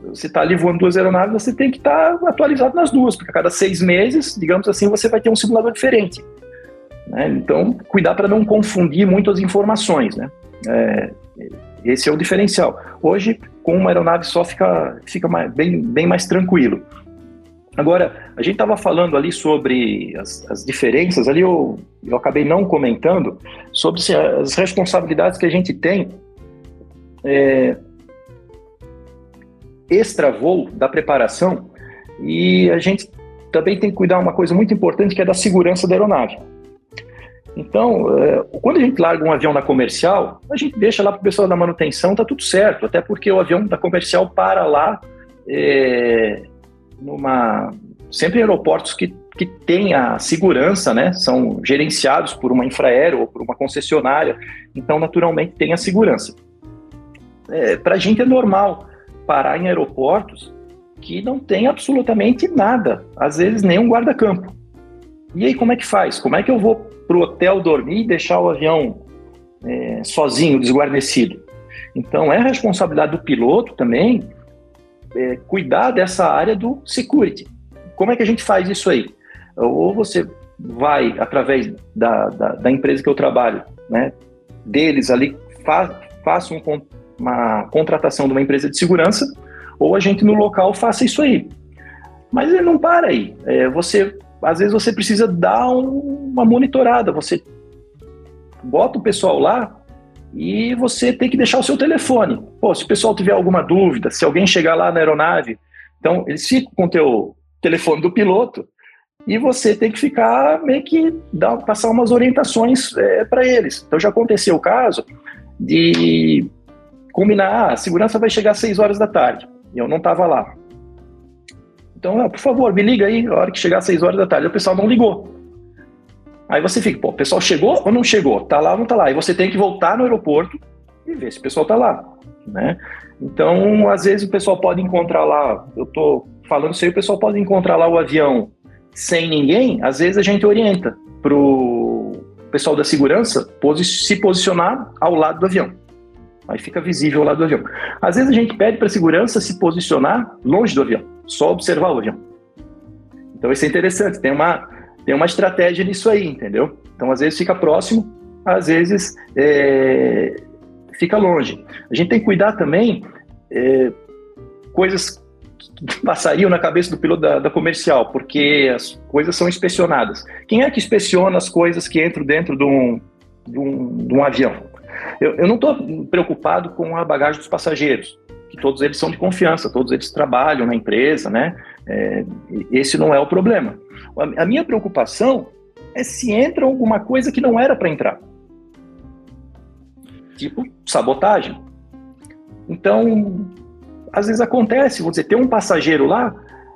Você está ali voando duas aeronaves, você tem que estar tá atualizado nas duas, porque a cada seis meses, digamos assim, você vai ter um simulador diferente. Né? Então, cuidar para não confundir muito as informações. Né? É, esse é o diferencial. Hoje, com uma aeronave só, fica, fica mais, bem, bem mais tranquilo. Agora, a gente estava falando ali sobre as, as diferenças, ali eu, eu acabei não comentando, sobre assim, as responsabilidades que a gente tem é, extra-voo da preparação, e a gente também tem que cuidar uma coisa muito importante, que é da segurança da aeronave. Então, é, quando a gente larga um avião na comercial, a gente deixa lá para o pessoal da manutenção, tá tudo certo, até porque o avião da comercial para lá... É, Numa, sempre em aeroportos que, que tem a segurança, né? São gerenciados por uma infraero ou por uma concessionária, então naturalmente tem a segurança. É, para a gente é normal parar em aeroportos que não tem absolutamente nada, às vezes nem um guarda-campo. E aí como é que faz? Como é que eu vou para o hotel dormir e deixar o avião é, sozinho, desguarnecido? Então é a responsabilidade do piloto também É, cuidar dessa área do security. Como é que a gente faz isso aí? Ou você vai, através da, da, da empresa que eu trabalho, né, deles ali, fa faça um, uma contratação de uma empresa de segurança, ou a gente no local faça isso aí. Mas ele não para aí. É, você, às vezes você precisa dar um, uma monitorada, você bota o pessoal lá, e você tem que deixar o seu telefone. Pô, se o pessoal tiver alguma dúvida, se alguém chegar lá na aeronave, então eles ficam com o teu telefone do piloto e você tem que ficar meio que dar, passar umas orientações é, para eles. Então já aconteceu o caso de combinar, ah, a segurança vai chegar às seis horas da tarde e eu não estava lá. Então, ah, por favor, me liga aí a hora que chegar às seis horas da tarde. O pessoal não ligou. Aí você fica, pô, o pessoal chegou ou não chegou? Tá lá ou não tá lá? E você tem que voltar no aeroporto e ver se o pessoal tá lá, né? Então, às vezes o pessoal pode encontrar lá, eu tô falando isso aí, o pessoal pode encontrar lá o avião sem ninguém, às vezes a gente orienta pro pessoal da segurança posi- se posicionar ao lado do avião. Aí fica visível ao lado do avião. Às vezes a gente pede pra segurança se posicionar longe do avião, só observar o avião. Então isso é interessante, tem uma... Tem uma estratégia nisso aí, entendeu? Então, às vezes fica próximo, às vezes é, fica longe. A gente tem que cuidar também é, coisas que passariam na cabeça do piloto da, da comercial, porque as coisas são inspecionadas. Quem é que inspeciona as coisas que entram dentro de um, de um, de um avião? Eu, eu não estou preocupado com a bagagem dos passageiros, que todos eles são de confiança, todos eles trabalham na empresa, né? É, esse não é o problema. A minha preocupação é se entra alguma coisa que não era para entrar. Tipo, sabotagem. Então, às vezes acontece, você tem um passageiro lá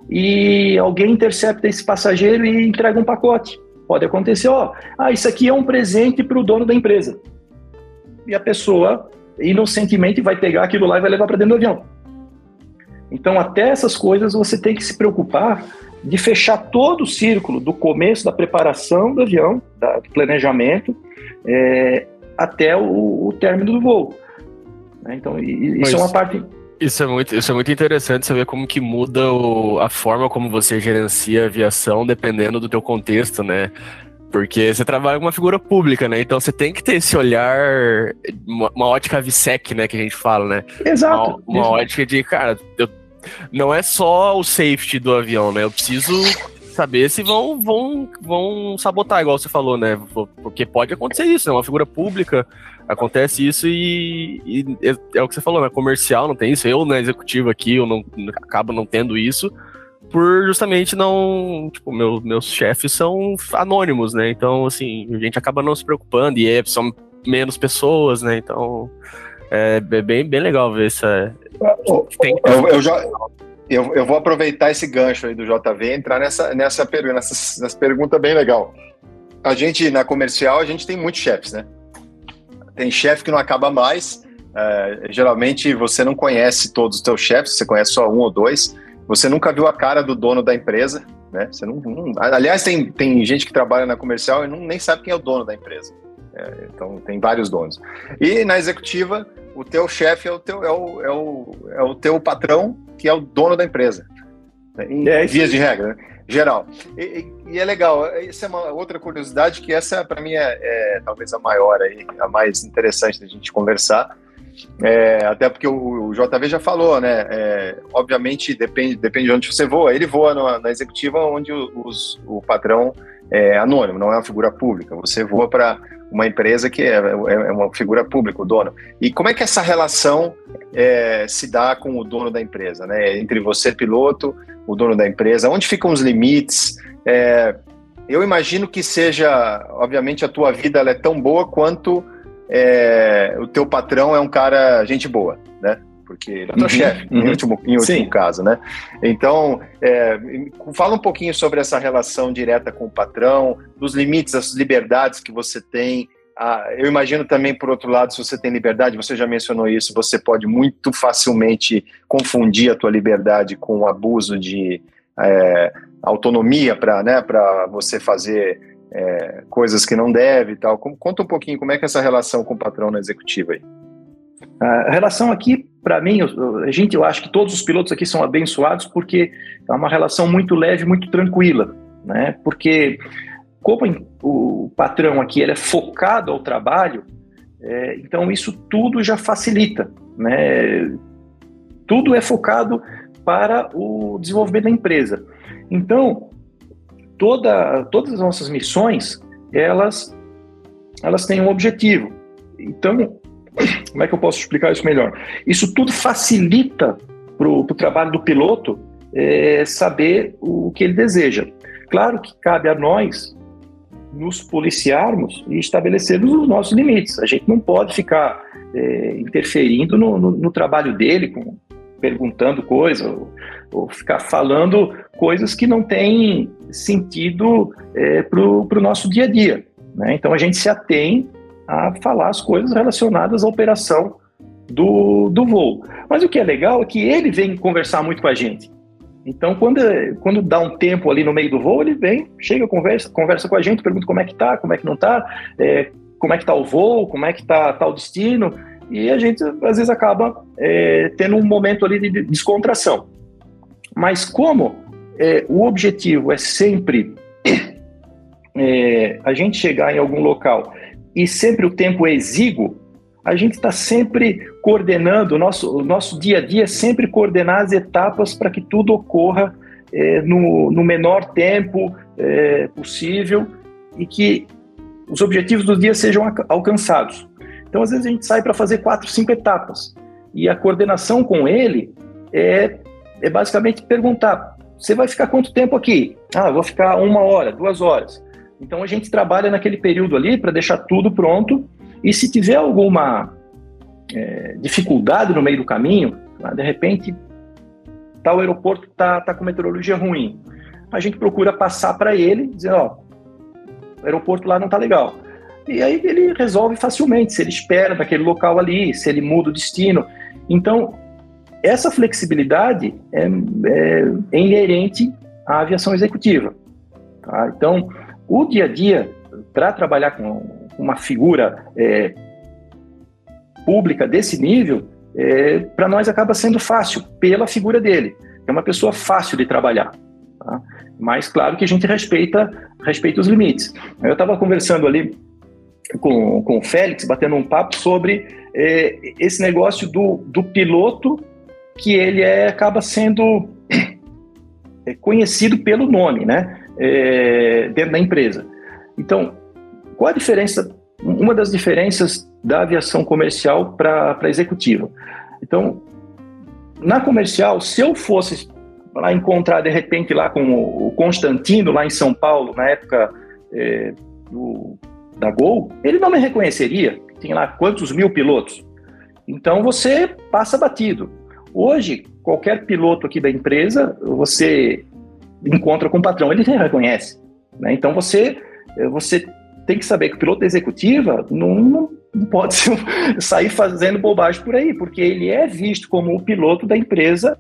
e alguém intercepta esse passageiro e entrega um pacote. Pode acontecer, ó, ah, isso aqui é um presente para o dono da empresa. E a pessoa, inocentemente, vai pegar aquilo lá e vai levar para dentro do avião. Então, até essas coisas você tem que se preocupar de fechar todo o círculo do começo da preparação do avião, da, do planejamento, é, até o, o término do voo. Né? Então, isso Mas, é uma parte... Isso é muito, isso é muito interessante, saber como que muda o, a forma como você gerencia a aviação, dependendo do teu contexto, né? Porque você trabalha com uma figura pública, né? Então você tem que ter esse olhar, uma, uma ótica avsec, né? Que a gente fala, né? Exato. Uma, uma ótica de, cara, eu, não é só o safety do avião, né? Eu preciso saber se vão, vão, vão sabotar, igual você falou, né? Porque pode acontecer isso, é né? Uma figura pública, acontece isso e, e é, é o que você falou, né? Comercial não tem isso, eu na né, executiva aqui, eu não, acabo não tendo isso. Por justamente não, tipo, meu, meus chefes são anônimos, né, então assim, a gente acaba não se preocupando e é, são menos pessoas, né, então é bem, bem legal ver essa... Tem... Eu, eu, já, eu, eu vou aproveitar esse gancho aí do J V e entrar nessa, nessa, nessa, nessa pergunta bem legal. A gente, na comercial, a gente tem muitos chefes, né, tem chefe que não acaba mais, é, geralmente você não conhece todos os teus chefes, você conhece só um ou dois. Você nunca viu a cara do dono da empresa, né? Você não, não, aliás, tem, tem gente que trabalha na comercial e não, nem sabe quem é o dono da empresa. É, então, tem vários donos. E na executiva, o teu chefe é o teu, é o, é o, é o teu patrão, que é o dono da empresa. Em é vias de regra, né? Geral. E, e é legal, essa é uma outra curiosidade, que essa para mim é, é talvez a maior, aí, a mais interessante da gente conversar, é, até porque o, o J V já falou, né? É, obviamente depende, depende de onde você voa, ele voa na, na executiva onde os, o patrão é anônimo, não é uma figura pública, você voa para uma empresa que é, é uma figura pública, o dono. E como é que essa relação é, se dá com o dono da empresa, né? Entre você, piloto, o dono da empresa, onde ficam os limites? É, eu imagino que seja, obviamente, a tua vida ela é tão boa quanto é, o teu patrão é um cara gente boa, né? Porque ele é teu uhum, chefe, uhum. em último, em último caso, né? Então, é, fala um pouquinho sobre essa relação direta com o patrão, dos limites, das liberdades que você tem. Ah, eu imagino também, por outro lado, se você tem liberdade, você já mencionou isso, você pode muito facilmente confundir a tua liberdade com o abuso de é, autonomia para, né, para você fazer é, coisas que não deve e tal. Como, conta um pouquinho como é que é essa relação com o patrão na executiva aí. A relação aqui, para mim, a gente, eu acho que todos os pilotos aqui são abençoados porque é uma relação muito leve, muito tranquila, né? Porque como o patrão aqui ele é focado ao trabalho, é, então isso tudo já facilita, né? Tudo é focado para o desenvolvimento da empresa. Então, toda, todas as nossas missões, elas, elas têm um objetivo. Então, como é que eu posso explicar isso melhor? Isso tudo facilita para o trabalho do piloto é, saber o que ele deseja. Claro que cabe a nós nos policiarmos e estabelecermos os nossos limites. A gente não pode ficar é, interferindo no, no, no trabalho dele, com, perguntando coisas, ou, ou ficar falando coisas que não têm sentido é, para o nosso dia a dia, né? Então a gente se atém a falar as coisas relacionadas à operação do, do voo. Mas o que é legal é que ele vem conversar muito com a gente. Então, quando, quando dá um tempo ali no meio do voo, ele vem, chega, conversa, conversa com a gente, pergunta como é que tá, como é que não tá, é, como é que tá o voo, como é que tá, tá o destino, e a gente, às vezes, acaba é, tendo um momento ali de descontração. Mas como é, o objetivo é sempre é, a gente chegar em algum local e sempre o tempo é exíguo, a gente está sempre coordenando, o nosso, o nosso dia a dia é sempre coordenar as etapas para que tudo ocorra é, no, no menor tempo é, possível e que os objetivos do dia sejam alcançados. Então, às vezes, a gente sai para fazer quatro, cinco etapas e a coordenação com ele é, é basicamente perguntar, você vai ficar quanto tempo aqui? Ah, eu vou ficar uma hora, duas horas. Então, a gente trabalha naquele período ali para deixar tudo pronto e se tiver alguma é, dificuldade no meio do caminho, de repente, tal aeroporto está tá com meteorologia ruim, a gente procura passar para ele, dizer, ó, o aeroporto lá não está legal. E aí ele resolve facilmente, se ele espera naquele local ali, se ele muda o destino. Então, essa flexibilidade é, é inerente à aviação executiva, tá? Então, o dia a dia, para trabalhar com uma figura é, pública desse nível, é, para nós acaba sendo fácil, pela figura dele. É uma pessoa fácil de trabalhar, tá? Mas claro que a gente respeita, respeita os limites. Eu estava conversando ali com, com o Félix, batendo um papo sobre é, esse negócio do, do piloto, que ele é, acaba sendo é, conhecido pelo nome, né? É, dentro da empresa. Então, qual a diferença? Uma das diferenças da aviação comercial para a executiva. Então, na comercial, se eu fosse lá encontrar de repente lá com o Constantino lá em São Paulo na época é, do, da Gol, ele não me reconheceria. Tem lá quantos mil pilotos. Então, você passa batido. Hoje, qualquer piloto aqui da empresa, você encontra com o patrão, ele já reconhece, né? Então você, você tem que saber que o piloto da executiva não, não pode ser, sair fazendo bobagem por aí, porque ele é visto como o piloto da empresa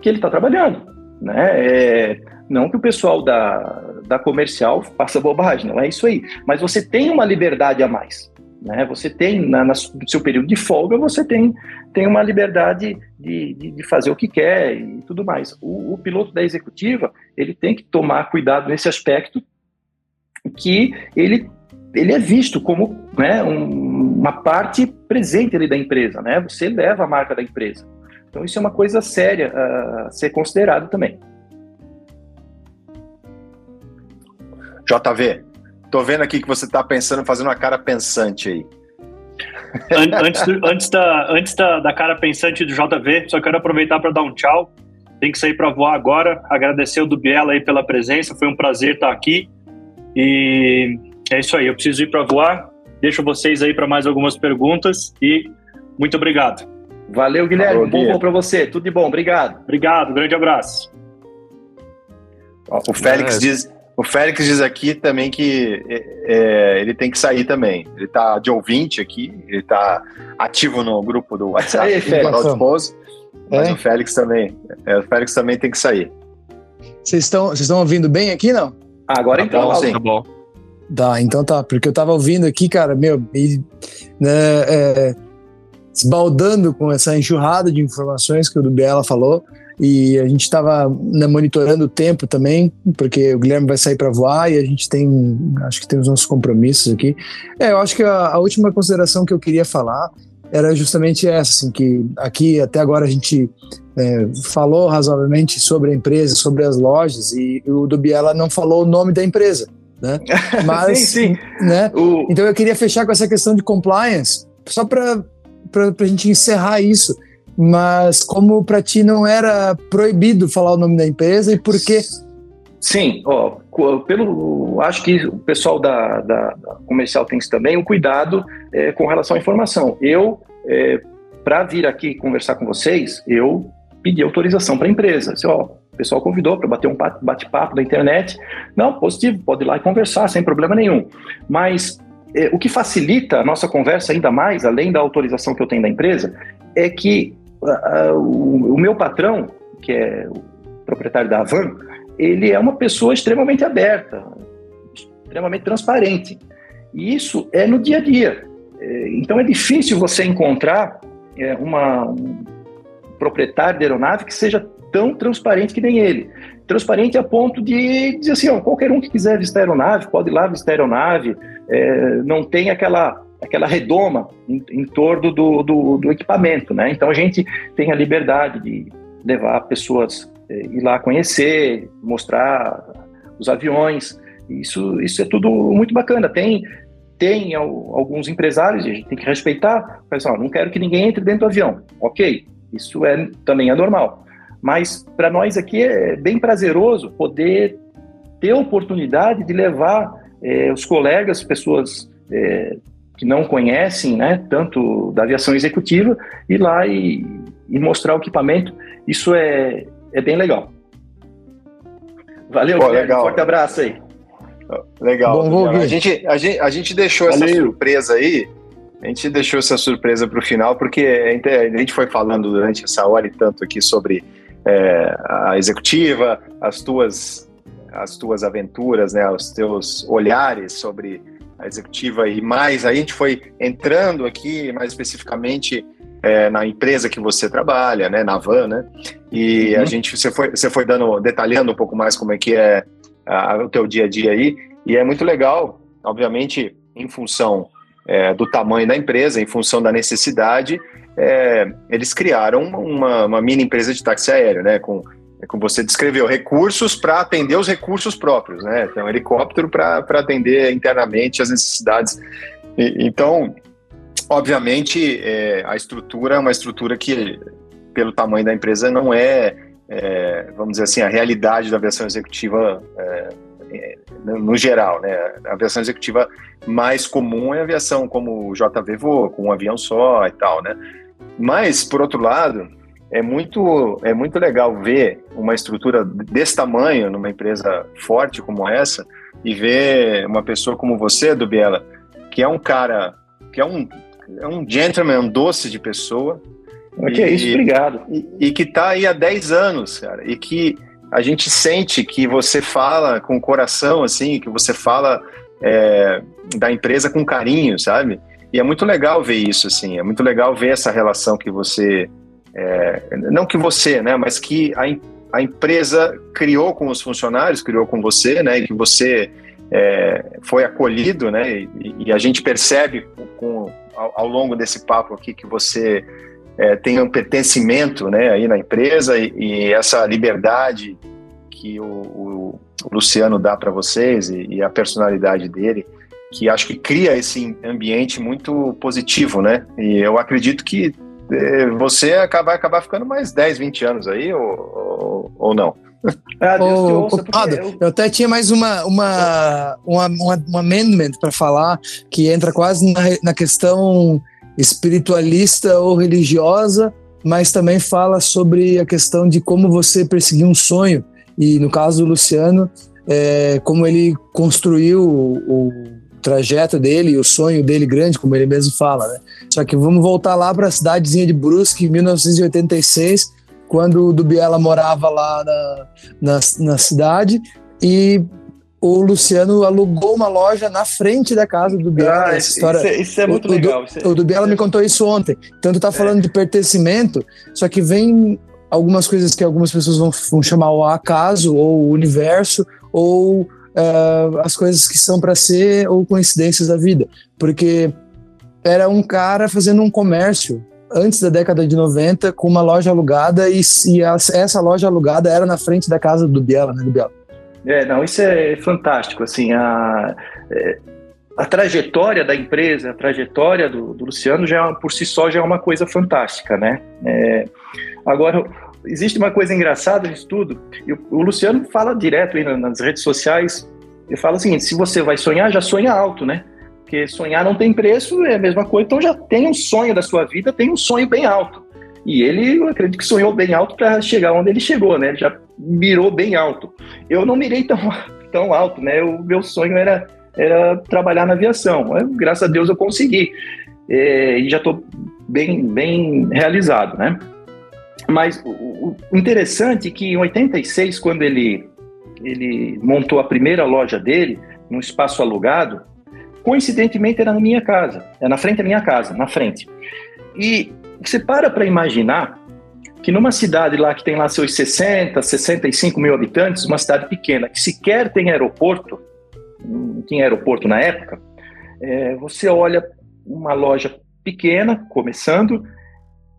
que ele está trabalhando, né? É, não que o pessoal da, da comercial faça bobagem, não é isso aí, mas você tem uma liberdade a mais, né? Você tem, na, na, no seu período de folga, você tem, tem uma liberdade de, de, de fazer o que quer e tudo mais. O, o piloto da executiva, ele tem que tomar cuidado nesse aspecto, que ele, ele é visto como, né, um, uma parte presente ali da empresa, né? Você leva a marca da empresa. Então isso é uma coisa séria a ser considerado também. J V, tô vendo aqui que você está pensando, fazendo uma cara pensante aí. Antes, do, antes, da, antes da, da cara pensante do J V, só quero aproveitar para dar um tchau. Tem que sair para voar agora. Agradecer o Dubiela aí pela presença, foi um prazer estar aqui. E é isso aí, eu preciso ir para voar. Deixo vocês aí para mais algumas perguntas e muito obrigado. Valeu, Guilherme. Bom voo para você. Tudo de bom. Obrigado. Obrigado. Grande abraço. O Félix é. diz... O Félix diz aqui também que é, ele tem que sair também. Ele está de ouvinte aqui, ele está ativo no grupo do WhatsApp, aí, Félix. Esposo, mas é? o Félix também, é, o Félix também tem que sair. Vocês estão, vocês estão ouvindo bem aqui, não? Agora tá então, bom, sim. Tá bom. Tá, então tá, porque eu tava ouvindo aqui, cara, meu, me, né, é, esbaldando com essa enxurrada de informações que o Dubiela falou. E a gente estava, né, monitorando o tempo também, porque o Guilherme vai sair para voar e a gente tem, acho que tem os nossos compromissos aqui. É, eu acho que a, a última consideração que eu queria falar era justamente essa, assim, que aqui até agora a gente é, falou razoavelmente sobre a empresa, sobre as lojas, e o Dubiela não falou o nome da empresa, né? Mas, sim, sim. Né? O... Então eu queria fechar com essa questão de compliance, só para a gente encerrar isso. Mas como para ti não era proibido falar o nome da empresa e por quê? Sim, ó, pelo, acho que o pessoal da, da, da comercial tem isso também, um cuidado é, com relação à informação. Eu, é, para vir aqui conversar com vocês, eu pedi autorização para a empresa. Assim, ó, o pessoal convidou para bater um bate-papo da internet. Não, positivo, pode ir lá e conversar, sem problema nenhum. Mas é, o que facilita a nossa conversa ainda mais, além da autorização que eu tenho da empresa, é que o meu patrão, que é o proprietário da Havan, ele é uma pessoa extremamente aberta, extremamente transparente, e isso é no dia a dia. Então é difícil você encontrar uma, um proprietário de aeronave que seja tão transparente que nem ele. Transparente a ponto de dizer assim, ó, qualquer um que quiser visitar a aeronave, pode ir lá visitar a aeronave, é, não tem aquela... aquela redoma em, em torno do, do, do equipamento, né? Então a gente tem a liberdade de levar pessoas, eh, ir lá conhecer, mostrar os aviões, isso, isso é tudo muito bacana. Tem, tem al, alguns empresários, a gente tem que respeitar, pessoal, não quero que ninguém entre dentro do avião, ok, isso é, também é normal, mas para nós aqui é bem prazeroso poder ter a oportunidade de levar eh, os colegas, pessoas... Eh, que não conhecem, né, tanto da aviação executiva, ir lá e, e mostrar o equipamento. Isso é, é bem legal. Valeu, Pô, legal. Um forte abraço aí. Legal. Bom, a, gente, a, gente, a gente deixou Valeu. essa surpresa aí, a gente deixou essa surpresa para o final, porque a gente foi falando durante essa hora e tanto aqui sobre é, a executiva, as tuas, as tuas aventuras, né, os teus olhares sobre... a executiva e mais, aí a gente foi entrando aqui mais especificamente é, na empresa que você trabalha, né, na Havan, né, e uhum. a gente, você foi, você foi dando, detalhando um pouco mais como é que é a, o teu dia a dia aí, e é muito legal, obviamente, em função é, do tamanho da empresa, em função da necessidade, é, eles criaram uma, uma mini empresa de táxi aéreo, né, com É como você descreveu, recursos para atender os recursos próprios, né? Então, helicóptero para atender internamente as necessidades. E, então, obviamente, é, a estrutura é uma estrutura que, pelo tamanho da empresa, não é, é vamos dizer assim, a realidade da aviação executiva é, é, no geral, né? A aviação executiva mais comum é a aviação como o J V voa, com um avião só e tal, né? Mas, por outro lado... É muito, é muito legal ver uma estrutura desse tamanho numa empresa forte como essa e ver uma pessoa como você, Dubiela, que é um cara, que é um, é um gentleman, um doce de pessoa. Ok, e, isso, obrigado. E, e que está aí há dez anos, cara, e que a gente sente que você fala com o coração, assim, que você fala é, da empresa com carinho, sabe? E é muito legal ver isso, assim, é muito legal ver essa relação que você, é, não que você, né, mas que a, a empresa criou com os funcionários, criou com você, né, e que você é, foi acolhido, né, e, e a gente percebe com, ao, ao longo desse papo aqui que você é, tem um pertencimento, né, aí na empresa e, e essa liberdade que o, o, o Luciano dá para vocês e, e a personalidade dele, que acho que cria esse ambiente muito positivo, né? E eu acredito que você acaba, acabar ficando mais dez, vinte anos aí, ou, ou, ou não? Ah, Deus, oh, ouça, culpado, eu... eu até tinha mais uma, uma, uma, uma, uma amendment para falar, que entra quase na, na questão espiritualista ou religiosa, mas também fala sobre a questão de como você perseguir um sonho. E no caso do Luciano, é, como ele construiu o, o trajeto dele, o sonho dele grande, como ele mesmo fala, né? Só que vamos voltar lá para a cidadezinha de Brusque, em mil novecentos e oitenta e seis, quando o Dubiela morava lá na, na, na cidade, e o Luciano alugou uma loja na frente da casa do Dubiela. Ah, essa história, isso, é, isso é muito o, legal. Isso é, o Dubiela é, me contou isso ontem. Então tu tá falando é. de pertencimento, só que vem algumas coisas que algumas pessoas vão, vão chamar o acaso, ou o universo, ou Uh, as coisas que são para ser ou coincidências da vida, porque era um cara fazendo um comércio antes da década de noventa com uma loja alugada e, e a, essa loja alugada era na frente da casa do Dubiela, né, Dubiela? É, não, isso é fantástico, assim, a, a trajetória da empresa, a trajetória do, do Luciano já por si só já é uma coisa fantástica, né? É, agora existe uma coisa engraçada nisso tudo, e o Luciano fala direto aí nas redes sociais, ele fala o seguinte: se você vai sonhar, já sonha alto, né? Porque sonhar não tem preço, é a mesma coisa, então já tem um sonho da sua vida, tem um sonho bem alto. E ele, eu acredito que sonhou bem alto para chegar onde ele chegou, né? Ele já mirou bem alto. Eu não mirei tão, tão alto, né? O meu sonho era, era trabalhar na aviação, graças a Deus eu consegui, é, e já estou bem, bem realizado, né? Mas o interessante é que em oitenta e seis, quando ele, ele montou a primeira loja dele, num espaço alugado, coincidentemente era na minha casa, é na frente da minha casa, na frente. E você para para imaginar que numa cidade lá que tem lá seus sessenta, sessenta e cinco mil habitantes, uma cidade pequena, que sequer tem aeroporto, não tinha aeroporto na época, é, você olha uma loja pequena, começando...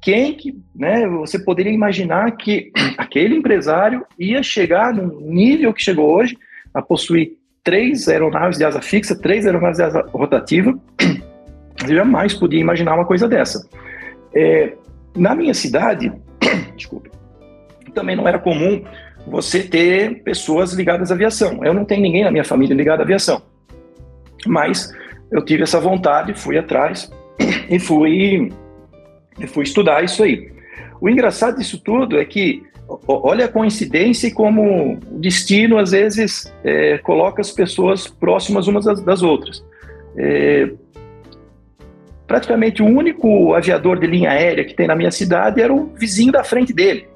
Quem que, né, você poderia imaginar que aquele empresário ia chegar num nível que chegou hoje, a possuir três aeronaves de asa fixa, três aeronaves de asa rotativa? Eu jamais podia imaginar uma coisa dessa. É, na minha cidade, desculpa, também não era comum você ter pessoas ligadas à aviação. Eu não tenho ninguém na minha família ligado à aviação. Mas eu tive essa vontade, fui atrás e fui... Eu fui estudar isso aí. O engraçado disso tudo é que, olha a coincidência e como o destino, às vezes, é, coloca as pessoas próximas umas das outras. É, praticamente o único aviador de linha aérea que tem na minha cidade era o vizinho da frente dele,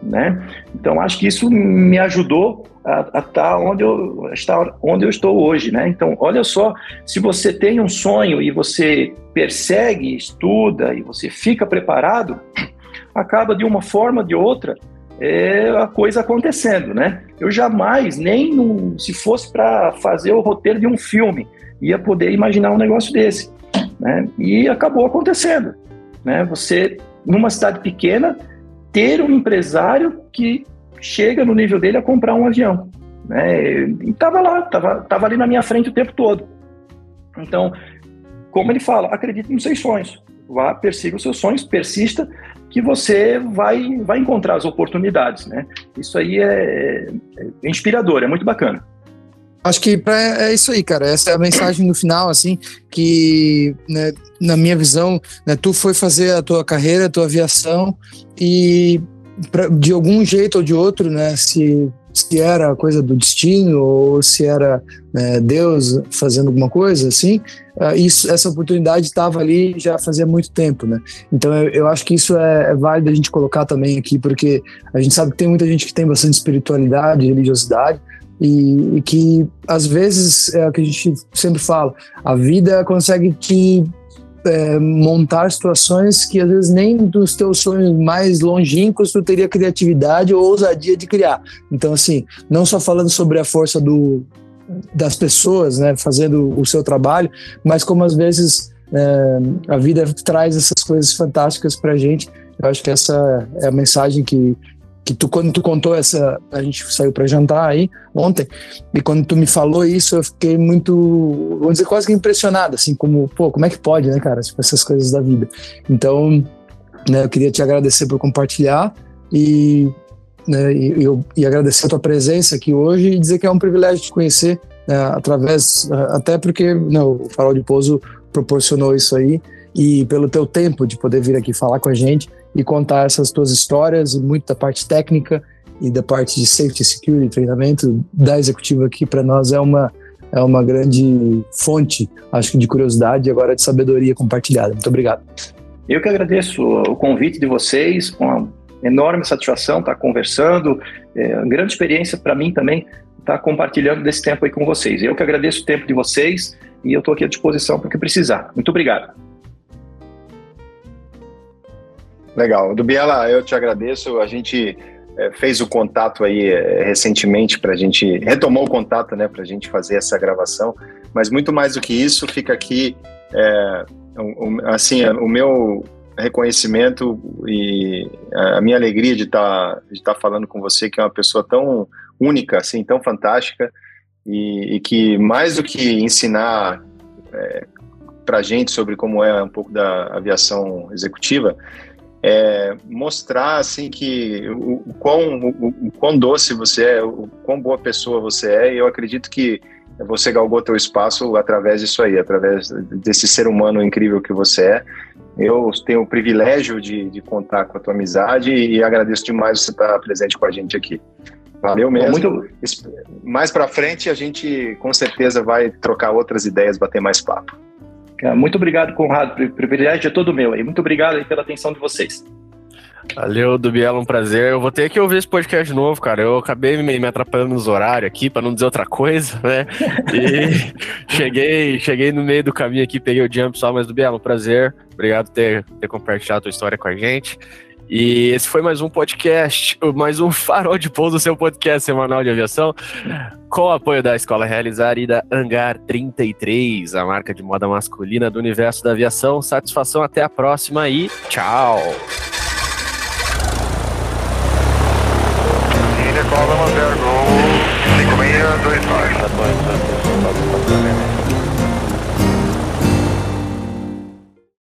né? Então, acho que isso me ajudou a, a, tá onde eu, a estar onde eu estou hoje, né? Então, olha só, se você tem um sonho e você persegue, estuda e você fica preparado, acaba de uma forma ou de outra é, a coisa acontecendo, né? Eu jamais, nem num, se fosse para fazer o roteiro de um filme, ia poder imaginar um negócio desse, né? E acabou acontecendo, né? Você, numa cidade pequena, ter um empresário que chega no nível dele a comprar um avião, né? E tava lá, tava, tava ali na minha frente o tempo todo. Então, como ele fala, acredite nos seus sonhos, vá, persiga os seus sonhos, persista, que você vai, vai encontrar as oportunidades, né? Isso aí é, é inspirador, é muito bacana. Acho que pra, é isso aí, cara. Essa é a mensagem no final, assim, que, né, na minha visão, né, tu foi fazer a tua carreira, a tua aviação, e pra, de algum jeito ou de outro, né, se, se era coisa do destino ou se era, né, Deus fazendo alguma coisa, assim, isso, essa oportunidade estava ali já fazia muito tempo, né? Então eu, eu acho que isso é, é válido a gente colocar também aqui, porque a gente sabe que tem muita gente que tem bastante espiritualidade, religiosidade, E, e que às vezes é o que a gente sempre fala, a vida consegue te é, montar situações que às vezes nem dos teus sonhos mais longínquos tu teria criatividade ou ousadia de criar. Então, assim, não só falando sobre a força do, das pessoas, né, fazendo o seu trabalho, mas como às vezes é, a vida traz essas coisas fantásticas pra gente. Eu acho que essa é a mensagem que, que tu, quando tu contou essa, a gente saiu para jantar aí ontem, e quando tu me falou isso, eu fiquei muito, vamos dizer, quase que impressionado, assim, como, pô, como é que pode, né, cara, tipo, essas coisas da vida. Então, né, eu queria te agradecer por compartilhar e, né, e, eu, e agradecer a tua presença aqui hoje e dizer que é um privilégio te conhecer, né, através, até porque, né, o Farol de Pouso proporcionou isso aí, e pelo teu tempo de poder vir aqui falar com a gente e contar essas tuas histórias e muito da parte técnica e da parte de safety, security, treinamento da executiva aqui para nós é uma, é uma grande fonte, acho que de curiosidade e agora de sabedoria compartilhada. Muito obrigado. Eu que agradeço o convite de vocês, com uma enorme satisfação estar conversando, é uma grande experiência para mim também estar compartilhando desse tempo aí com vocês. Eu que agradeço o tempo de vocês e eu estou aqui à disposição para o que precisar. Muito obrigado. Legal. Dubiela, eu te agradeço. A gente é, fez o contato aí é, recentemente para a gente... Retomou o contato, né, para a gente fazer essa gravação. Mas muito mais do que isso, fica aqui é, um, um, assim, o meu reconhecimento e a minha alegria de estar de tá falando com você, que é uma pessoa tão única, assim, tão fantástica, e, e que mais do que ensinar... É, para a gente sobre como é um pouco da aviação executiva, é, mostrar assim que o, o, quão, o, o quão doce você é, o quão boa pessoa você é, e eu acredito que você galgou teu espaço através disso aí, através desse ser humano incrível que você é. Eu tenho o privilégio de, de contar com a tua amizade e agradeço demais você estar presente com a gente aqui. Valeu mesmo. Muito... Mais para frente a gente com certeza vai trocar outras ideias, bater mais papo. Muito obrigado, Conrado. O privilégio é todo meu. E muito obrigado aí pela atenção de vocês. Valeu, Dubiela, um prazer. Eu vou ter que ouvir esse podcast de novo, cara. Eu acabei me atrapalhando nos horários aqui, para não dizer outra coisa, né? E cheguei, cheguei no meio do caminho aqui, peguei o jump só, mas, Dubiela, um prazer. Obrigado por ter, ter compartilhado a tua história com a gente. E esse foi mais um podcast, mais um Farol de Pouso, seu podcast semanal de aviação, com o apoio da Escola Realizar e da Hangar trinta e três, a marca de moda masculina do universo da aviação. Satisfação, até a próxima e tchau!